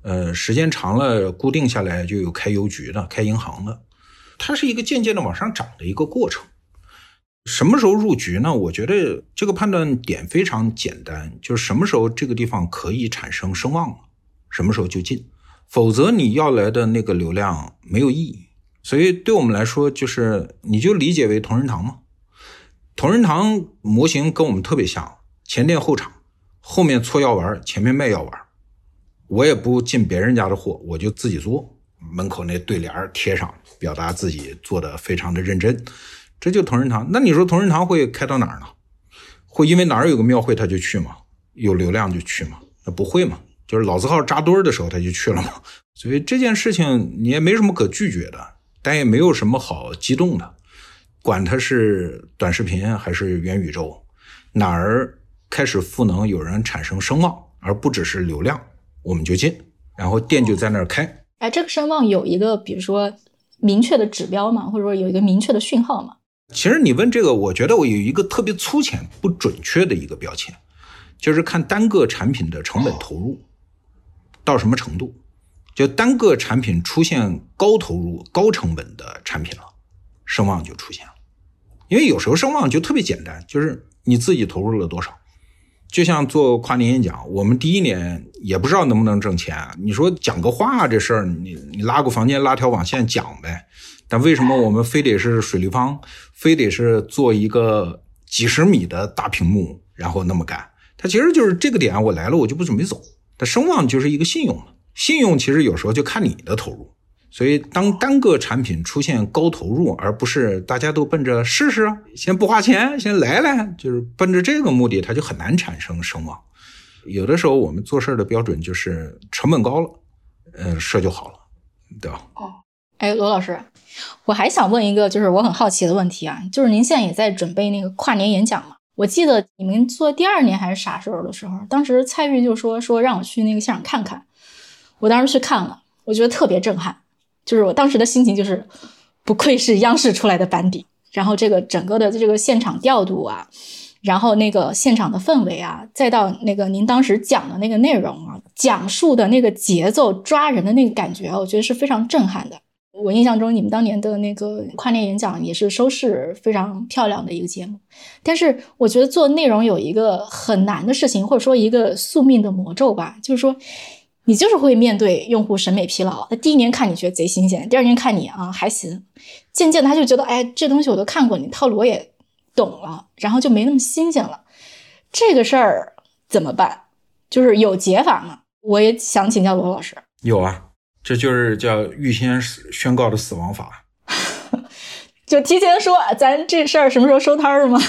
呃，时间长了固定下来就有开邮局的、开银行的，它是一个渐渐的往上涨的一个过程。什么时候入局呢？我觉得这个判断点非常简单，就是什么时候这个地方可以产生声望了，什么时候就进，否则你要来的那个流量没有意义。所以对我们来说，就是你就理解为同仁堂嘛。同仁堂模型跟我们特别像，前店后厂，后面搓药丸，前面卖药丸。我也不进别人家的货，我就自己做，门口那对联贴上，表达自己做的非常的认真，这就同仁堂。那你说同仁堂会开到哪儿呢？会因为哪儿有个庙会他就去吗？有流量就去吗？那不会吗？就是老字号扎堆的时候他就去了嘛。所以这件事情你也没什么可拒绝的，但也没有什么好激动的。管它是短视频还是元宇宙，哪儿开始赋能有人产生声望，而不只是流量，我们就进，然后店就在那儿开。哎，这个声望有一个比如说明确的指标嘛，或者说有一个明确的讯号嘛？其实你问这个，我觉得我有一个特别粗浅不准确的一个标签，就是看单个产品的成本投入到什么程度。就单个产品出现高投入高成本的产品了，声望就出现了。因为有时候声望就特别简单，就是你自己投入了多少。就像做跨年演讲，我们第一年也不知道能不能挣钱，你说讲个话这事儿，你你拉个房间拉条网线讲呗。但为什么我们非得是水立方，非得是做一个几十米的大屏幕然后那么干？它其实就是这个点我来了我就不准备走。它声望就是一个信用了，信用其实有时候就看你的投入。所以当单个产品出现高投入，而不是大家都奔着试试先不花钱先来来，就是奔着这个目的，它就很难产生声望。有的时候我们做事的标准就是成本高了呃，设就好了，对吧？哦，哎，罗老师，我还想问一个就是我很好奇的问题啊，就是您现在也在准备那个跨年演讲嘛？我记得你们做第二年还是啥时候的时候，当时蔡玉就说说让我去那个现场看看，我当时去看了，我觉得特别震撼。就是我当时的心情就是不愧是央视出来的班底，然后这个整个的这个现场调度啊，然后那个现场的氛围啊，再到那个您当时讲的那个内容啊，讲述的那个节奏，抓人的那个感觉，我觉得是非常震撼的。我印象中你们当年的那个跨年演讲也是收视非常漂亮的一个节目，但是我觉得做内容有一个很难的事情，或者说一个宿命的魔咒吧，就是说你就是会面对用户审美疲劳。那第一年看你觉得贼新鲜，第二年看你啊还行，渐渐他就觉得哎，这东西我都看过，你套路我也懂了，然后就没那么新鲜了。这个事儿怎么办？就是有解法吗？我也想请教罗老师。有啊，这就是叫预先宣告的死亡法。就提前说咱这事儿什么时候收摊儿吗？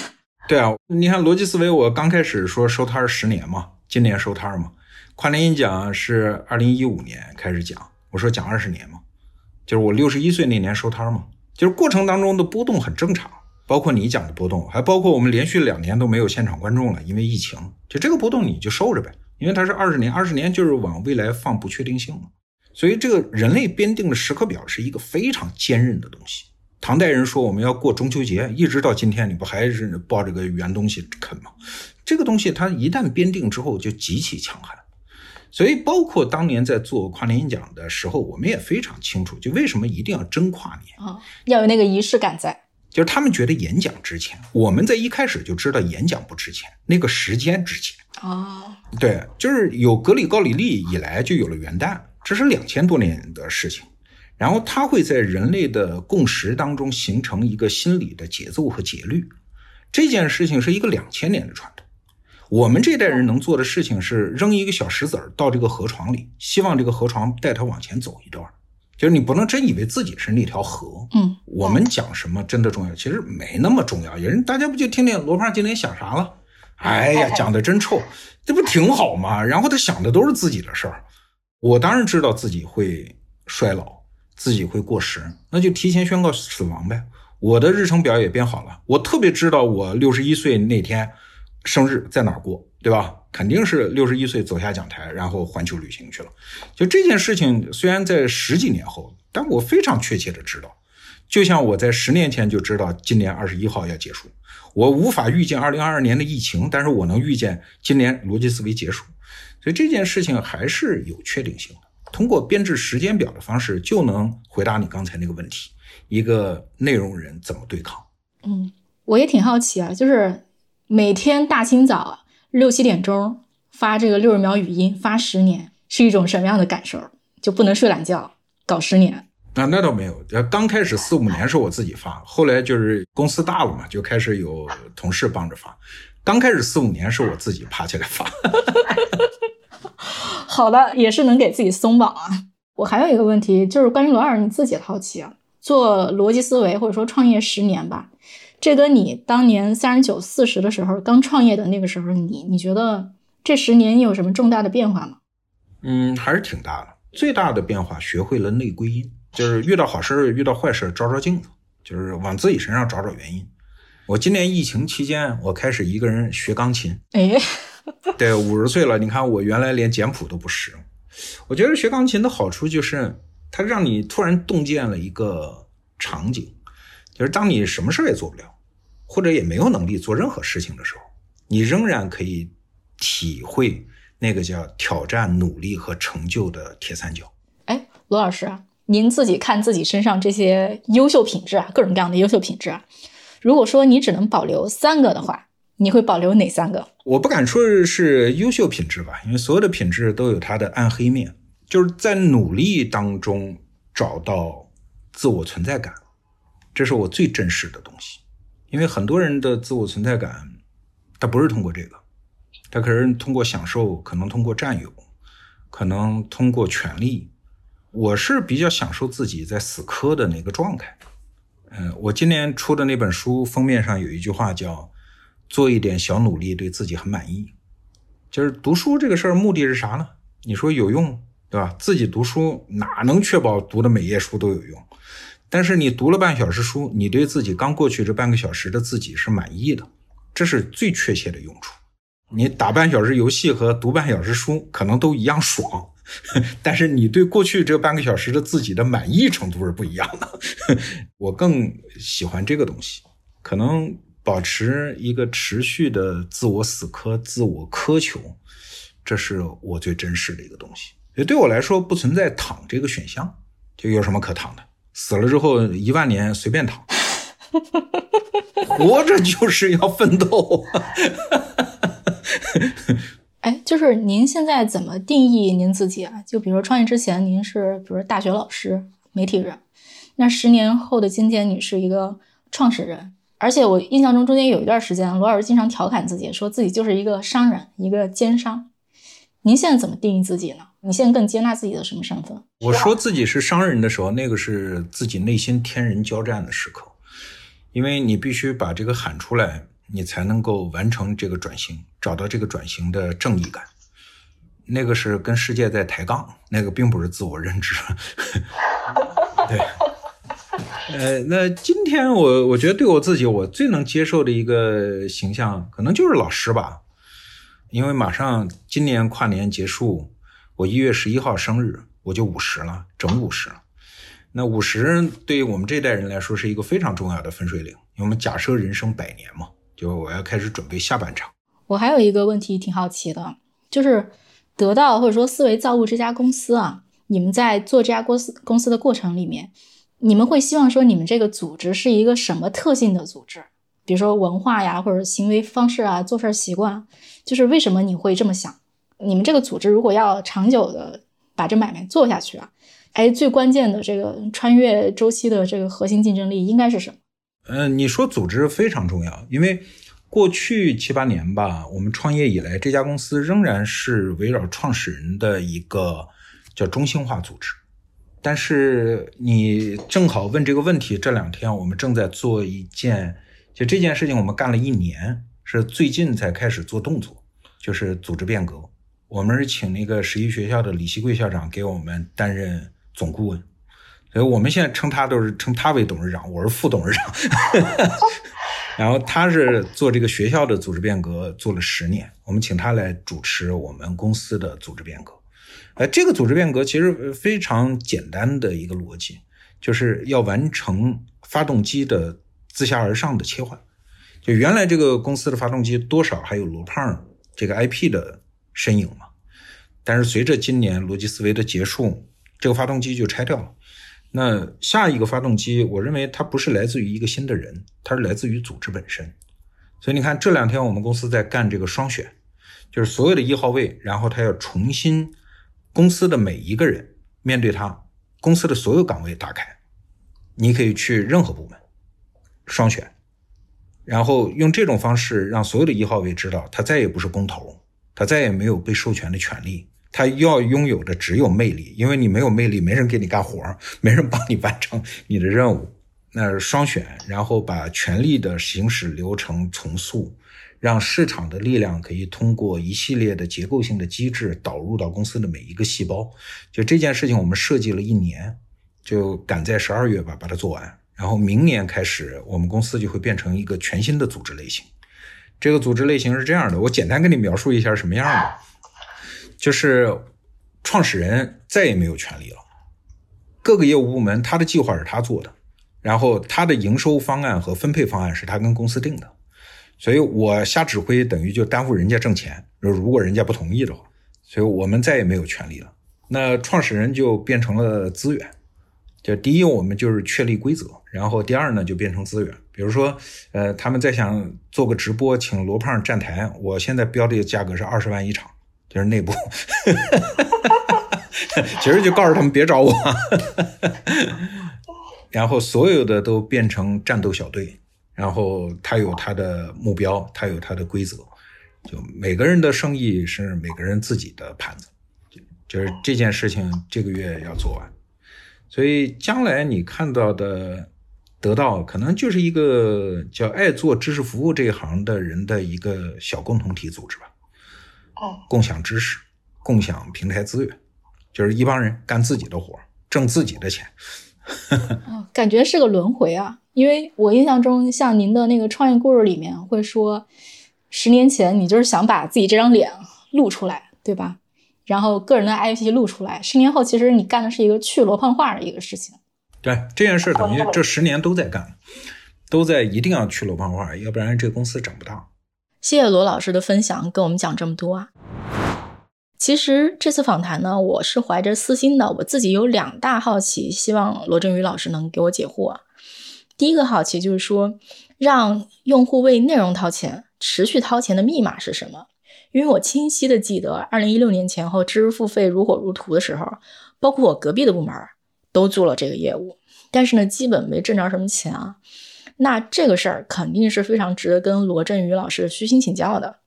对啊，你看逻辑思维，我刚开始说收摊儿十年嘛，今年收摊儿嘛。跨年演讲是二零一五年开始讲，我说讲二十年嘛，就是我六十一岁那年收摊嘛，就是过程当中的波动很正常，包括你讲的波动，还包括我们连续两年都没有现场观众了，因为疫情，就这个波动你就受着呗，因为它是二十年，二十年就是往未来放不确定性嘛。所以这个人类编定的时刻表是一个非常坚韧的东西。唐代人说我们要过中秋节，一直到今天你不还是抱着个圆东西啃吗？这个东西它一旦编定之后就极其强悍。所以包括当年在做跨年演讲的时候，我们也非常清楚，就为什么一定要真跨年、哦、要有那个仪式感在。就是他们觉得演讲值钱，我们在一开始就知道演讲不值钱，那个时间值钱、哦、对，就是有格里高里历以来就有了元旦，这是两千多年的事情，然后它会在人类的共识当中形成一个心理的节奏和节律。这件事情是一个两千年的传统。我们这代人能做的事情是扔一个小石子儿到这个河床里，希望这个河床带它往前走一段，就是你不能真以为自己是那条河。嗯，我们讲什么真的重要，其实没那么重要，人大家不就听听罗胖今天想啥了，哎呀，讲的真臭，这不挺好吗？然后他想的都是自己的事儿。我当然知道自己会衰老，自己会过时，那就提前宣告死亡呗。我的日程表也编好了，我特别知道我六十一岁那天生日在哪儿过，对吧？肯定是六十一岁走下讲台，然后环球旅行去了。就这件事情虽然在十几年后，但我非常确切的知道，就像我在十年前就知道今年二十一号要结束。我无法预见二零二二年的疫情，但是我能预见今年逻辑思维结束。所以这件事情还是有确定性的，通过编制时间表的方式就能回答你刚才那个问题，一个内容人怎么对抗。嗯，我也挺好奇啊，就是每天大清早六七点钟发这个六十秒语音，发十年是一种什么样的感受？就不能睡懒觉搞十年啊？那倒没有，刚开始四五年是我自己发，后来就是公司大了嘛，就开始有同事帮着发。刚开始四五年是我自己爬起来发。好的，也是能给自己松绑啊。我还有一个问题，就是关于罗二你自己的好奇啊，做逻辑思维或者说创业十年吧，这跟你当年三十九、四十的时候刚创业的那个时候，你你觉得这十年你有什么重大的变化吗？嗯，还是挺大的。最大的变化，学会了内归因，就是遇到好事、遇到坏事照照镜子，就是往自己身上找找原因。我今年疫情期间，我开始一个人学钢琴。哎，对，五十岁了，你看我原来连简谱都不识。我觉得学钢琴的好处就是，它让你突然洞见了一个场景。就是当你什么事也做不了，或者也没有能力做任何事情的时候，你仍然可以体会那个叫挑战、努力和成就的铁三角。哎，罗老师啊，您自己看自己身上这些优秀品质啊，各种各样的优秀品质啊，如果说你只能保留三个的话，你会保留哪三个？我不敢说是优秀品质吧，因为所有的品质都有它的暗黑面，就是在努力当中找到自我存在感。这是我最真实的东西，因为很多人的自我存在感，他不是通过这个，他可能通过享受，可能通过占有，可能通过权力。我是比较享受自己在死磕的那个状态。嗯，我今年出的那本书封面上有一句话叫做一点小努力对自己很满意。就是读书这个事儿目的是啥呢？你说有用，对吧？自己读书哪能确保读的每页书都有用？但是你读了半小时书，你对自己刚过去这半个小时的自己是满意的，这是最确切的用处。你打半小时游戏和读半小时书可能都一样爽，但是你对过去这半个小时的自己的满意程度是不一样的。我更喜欢这个东西，可能保持一个持续的自我死磕、自我苛求，这是我最真实的一个东西。所以对我来说，不存在躺这个选项，就有什么可躺的？死了之后一万年随便躺，活着就是要奋斗。哎，就是您现在怎么定义您自己啊？就比如说创业之前，您是比如说大学老师、媒体人，那十年后的今天，你是一个创始人。而且我印象中中间有一段时间，罗老师经常调侃自己，说自己就是一个商人，一个奸商。您现在怎么定义自己呢？你现在更接纳自己的什么身份？我说自己是商人的时候，那个是自己内心天人交战的时刻，因为你必须把这个喊出来，你才能够完成这个转型，找到这个转型的正义感。那个是跟世界在抬杠，那个并不是自我认知。对，呃，那今天我我觉得对我自己，我最能接受的一个形象，可能就是老师吧。因为马上今年跨年结束，我一月十一号生日，我就五十了，整五十了。那五十对于我们这代人来说是一个非常重要的分水岭，因为我们假设人生百年嘛，就我要开始准备下半场。我还有一个问题挺好奇的，就是得到或者说思维造物这家公司啊，你们在做这家公司公司的过程里面，你们会希望说你们这个组织是一个什么特性的组织？比如说文化呀，或者行为方式啊，做事习惯，就是为什么你会这么想？你们这个组织如果要长久的把这买卖做下去啊，哎，最关键的这个穿越周期的这个核心竞争力应该是什么？嗯、呃，你说组织非常重要，因为过去七八年吧，我们创业以来，这家公司仍然是围绕创始人的一个叫中心化组织。但是你正好问这个问题，这两天我们正在做一件。就这件事情我们干了一年，是最近才开始做动作，就是组织变革。我们是请那个十一学校的李希贵校长给我们担任总顾问，所以我们现在称他都是称他为董事长，我是副董事长。然后他是做这个学校的组织变革做了十年，我们请他来主持我们公司的组织变革。呃，这个组织变革其实非常简单的一个逻辑，就是要完成发动机的自下而上的切换。就原来这个公司的发动机多少还有罗胖这个 I P 的身影嘛，但是随着今年逻辑思维的结束，这个发动机就拆掉了。那下一个发动机，我认为它不是来自于一个新的人，它是来自于组织本身。所以你看这两天我们公司在干这个双选，就是所有的一号位，然后它要重新公司的每一个人面对它，公司的所有岗位打开，你可以去任何部门双选，然后用这种方式让所有的一号位知道它再也不是公投，它再也没有被授权的权利，他要拥有的只有魅力，因为你没有魅力，没人给你干活，没人帮你完成你的任务。那双选，然后把权力的行使流程重塑，让市场的力量可以通过一系列的结构性的机制导入到公司的每一个细胞。就这件事情我们设计了一年，就赶在十二月吧把它做完，然后明年开始我们公司就会变成一个全新的组织类型。这个组织类型是这样的，我简单跟你描述一下什么样的。就是创始人再也没有权利了，各个业务部门他的计划是他做的，然后他的营收方案和分配方案是他跟公司定的，所以我瞎指挥等于就耽误人家挣钱，如果人家不同意的话，所以我们再也没有权利了。那创始人就变成了资源，就第一我们就是确立规则，然后第二呢就变成资源。比如说呃，他们在想做个直播请罗胖站台，我现在标的价格是二十万一场，就是内部其实就告诉他们别找我然后所有的都变成战斗小队，然后他有他的目标，他有他的规则，就每个人的生意是每个人自己的盘子，就是这件事情这个月要做完。所以将来你看到的得到可能就是一个叫爱做知识服务这一行的人的一个小共同体组织吧，共享知识，共享平台资源，就是一帮人干自己的活，挣自己的钱、哦、感觉是个轮回啊。因为我印象中像您的那个创业故事里面会说，十年前你就是想把自己这张脸露出来，对吧？然后个人的 I P 露出来，十年后其实你干的是一个去罗胖化的一个事情。对，这件事等于这十年都在干，都在一定要去罗胖化，要不然这个公司长不大。谢谢罗老师的分享，跟我们讲这么多啊。其实这次访谈呢，我是怀着私心的，我自己有两大好奇，希望罗振宇老师能给我解惑啊。第一个好奇就是说，让用户为内容掏钱，持续掏钱的密码是什么？因为我清晰的记得二零一六年前后知识付费如火如荼的时候，包括我隔壁的部门都做了这个业务，但是呢基本没挣着什么钱啊。那这个事儿肯定是非常值得跟罗振宇老师虚心请教的。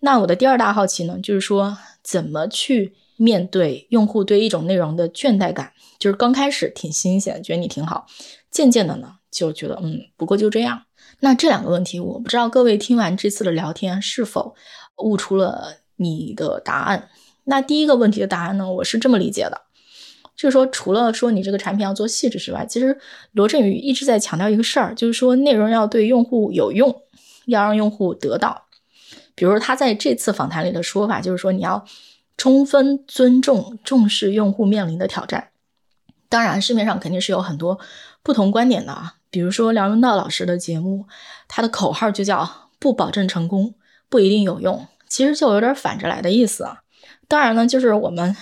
那我的第二大好奇呢，就是说怎么去面对用户对一种内容的倦怠感，就是刚开始挺新鲜，觉得你挺好，渐渐的呢就觉得嗯，不过就这样。那这两个问题，我不知道各位听完这次的聊天是否悟出了你的答案。那第一个问题的答案呢，我是这么理解的，就是说除了说你这个产品要做细致之外，其实罗振宇一直在强调一个事儿，就是说内容要对用户有用，要让用户得到。比如说他在这次访谈里的说法就是说，你要充分尊重重视用户面临的挑战。当然市面上肯定是有很多不同观点的啊，比如说梁文道老师的节目，他的口号就叫不保证成功，不一定有用，其实就有点反着来的意思啊。当然呢就是我们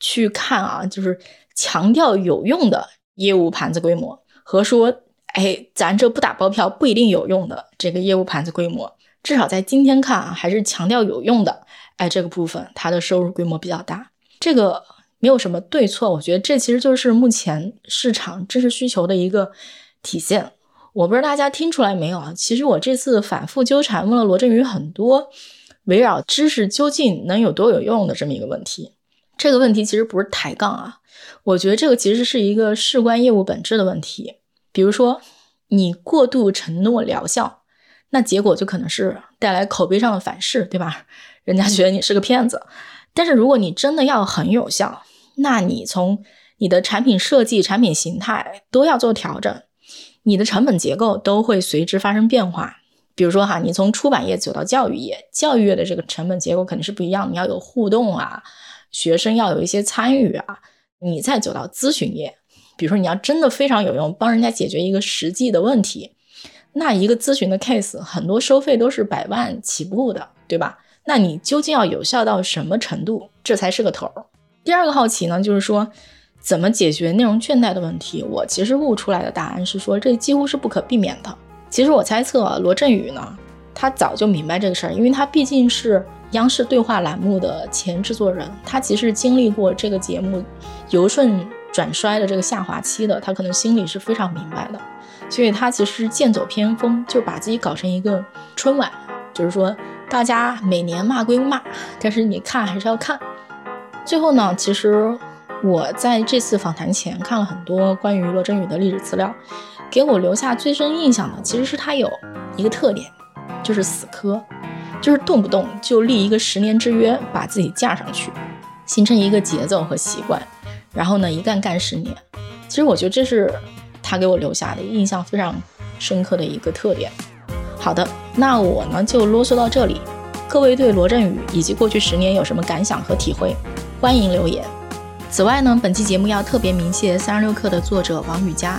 去看啊，就是强调有用的业务盘子规模和说哎，咱这不打包票不一定有用的这个业务盘子规模，至少在今天看啊，还是强调有用的哎，这个部分它的收入规模比较大。这个没有什么对错，我觉得这其实就是目前市场知识需求的一个体现。我不知道大家听出来没有啊，其实我这次反复纠缠问了罗振宇很多围绕知识究竟能有多有用的这么一个问题。这个问题其实不是抬杠啊，我觉得这个其实是一个事关业务本质的问题。比如说你过度承诺疗效，那结果就可能是带来口碑上的反噬，对吧？人家觉得你是个骗子。但是如果你真的要很有效，那你从你的产品设计、产品形态都要做调整，你的成本结构都会随之发生变化。比如说哈，你从出版业走到教育业，教育业的这个成本结构肯定是不一样，你要有互动啊，学生要有一些参与啊。你再走到咨询业，比如说你要真的非常有用，帮人家解决一个实际的问题，那一个咨询的 case 很多收费都是百万起步的，对吧？那你究竟要有效到什么程度，这才是个头。第二个好奇呢，就是说怎么解决内容倦怠的问题。我其实悟出来的答案是说，这几乎是不可避免的。其实我猜测、啊、罗振宇呢，他早就明白这个事儿，因为他毕竟是央视对话栏目的前制作人，他其实经历过这个节目由盛转衰的这个下滑期的，他可能心里是非常明白的。所以他其实剑走偏锋，就把自己搞成一个春晚，就是说大家每年骂归骂，但是你看还是要看。最后呢，其实我在这次访谈前看了很多关于罗振宇的历史资料，给我留下最深印象的其实是他有一个特点，就是死磕，就是动不动就立一个十年之约，把自己架上去，形成一个节奏和习惯，然后呢一干干十年。其实我觉得这是他给我留下的印象非常深刻的一个特点。好的，那我呢就啰嗦到这里。各位对罗振宇以及过去十年有什么感想和体会，欢迎留言。此外呢，本期节目要特别鸣谢三十六氪的作者王雨佳，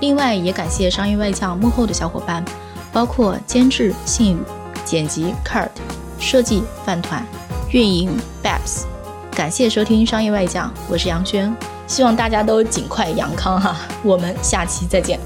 另外也感谢商业外教幕后的小伙伴，包括监制信宇、剪辑 Kurt、 设计饭团、运营 Babs。 感谢收听商业外教，我是杨轩，希望大家都尽快阳康哈、啊，我们下期再见。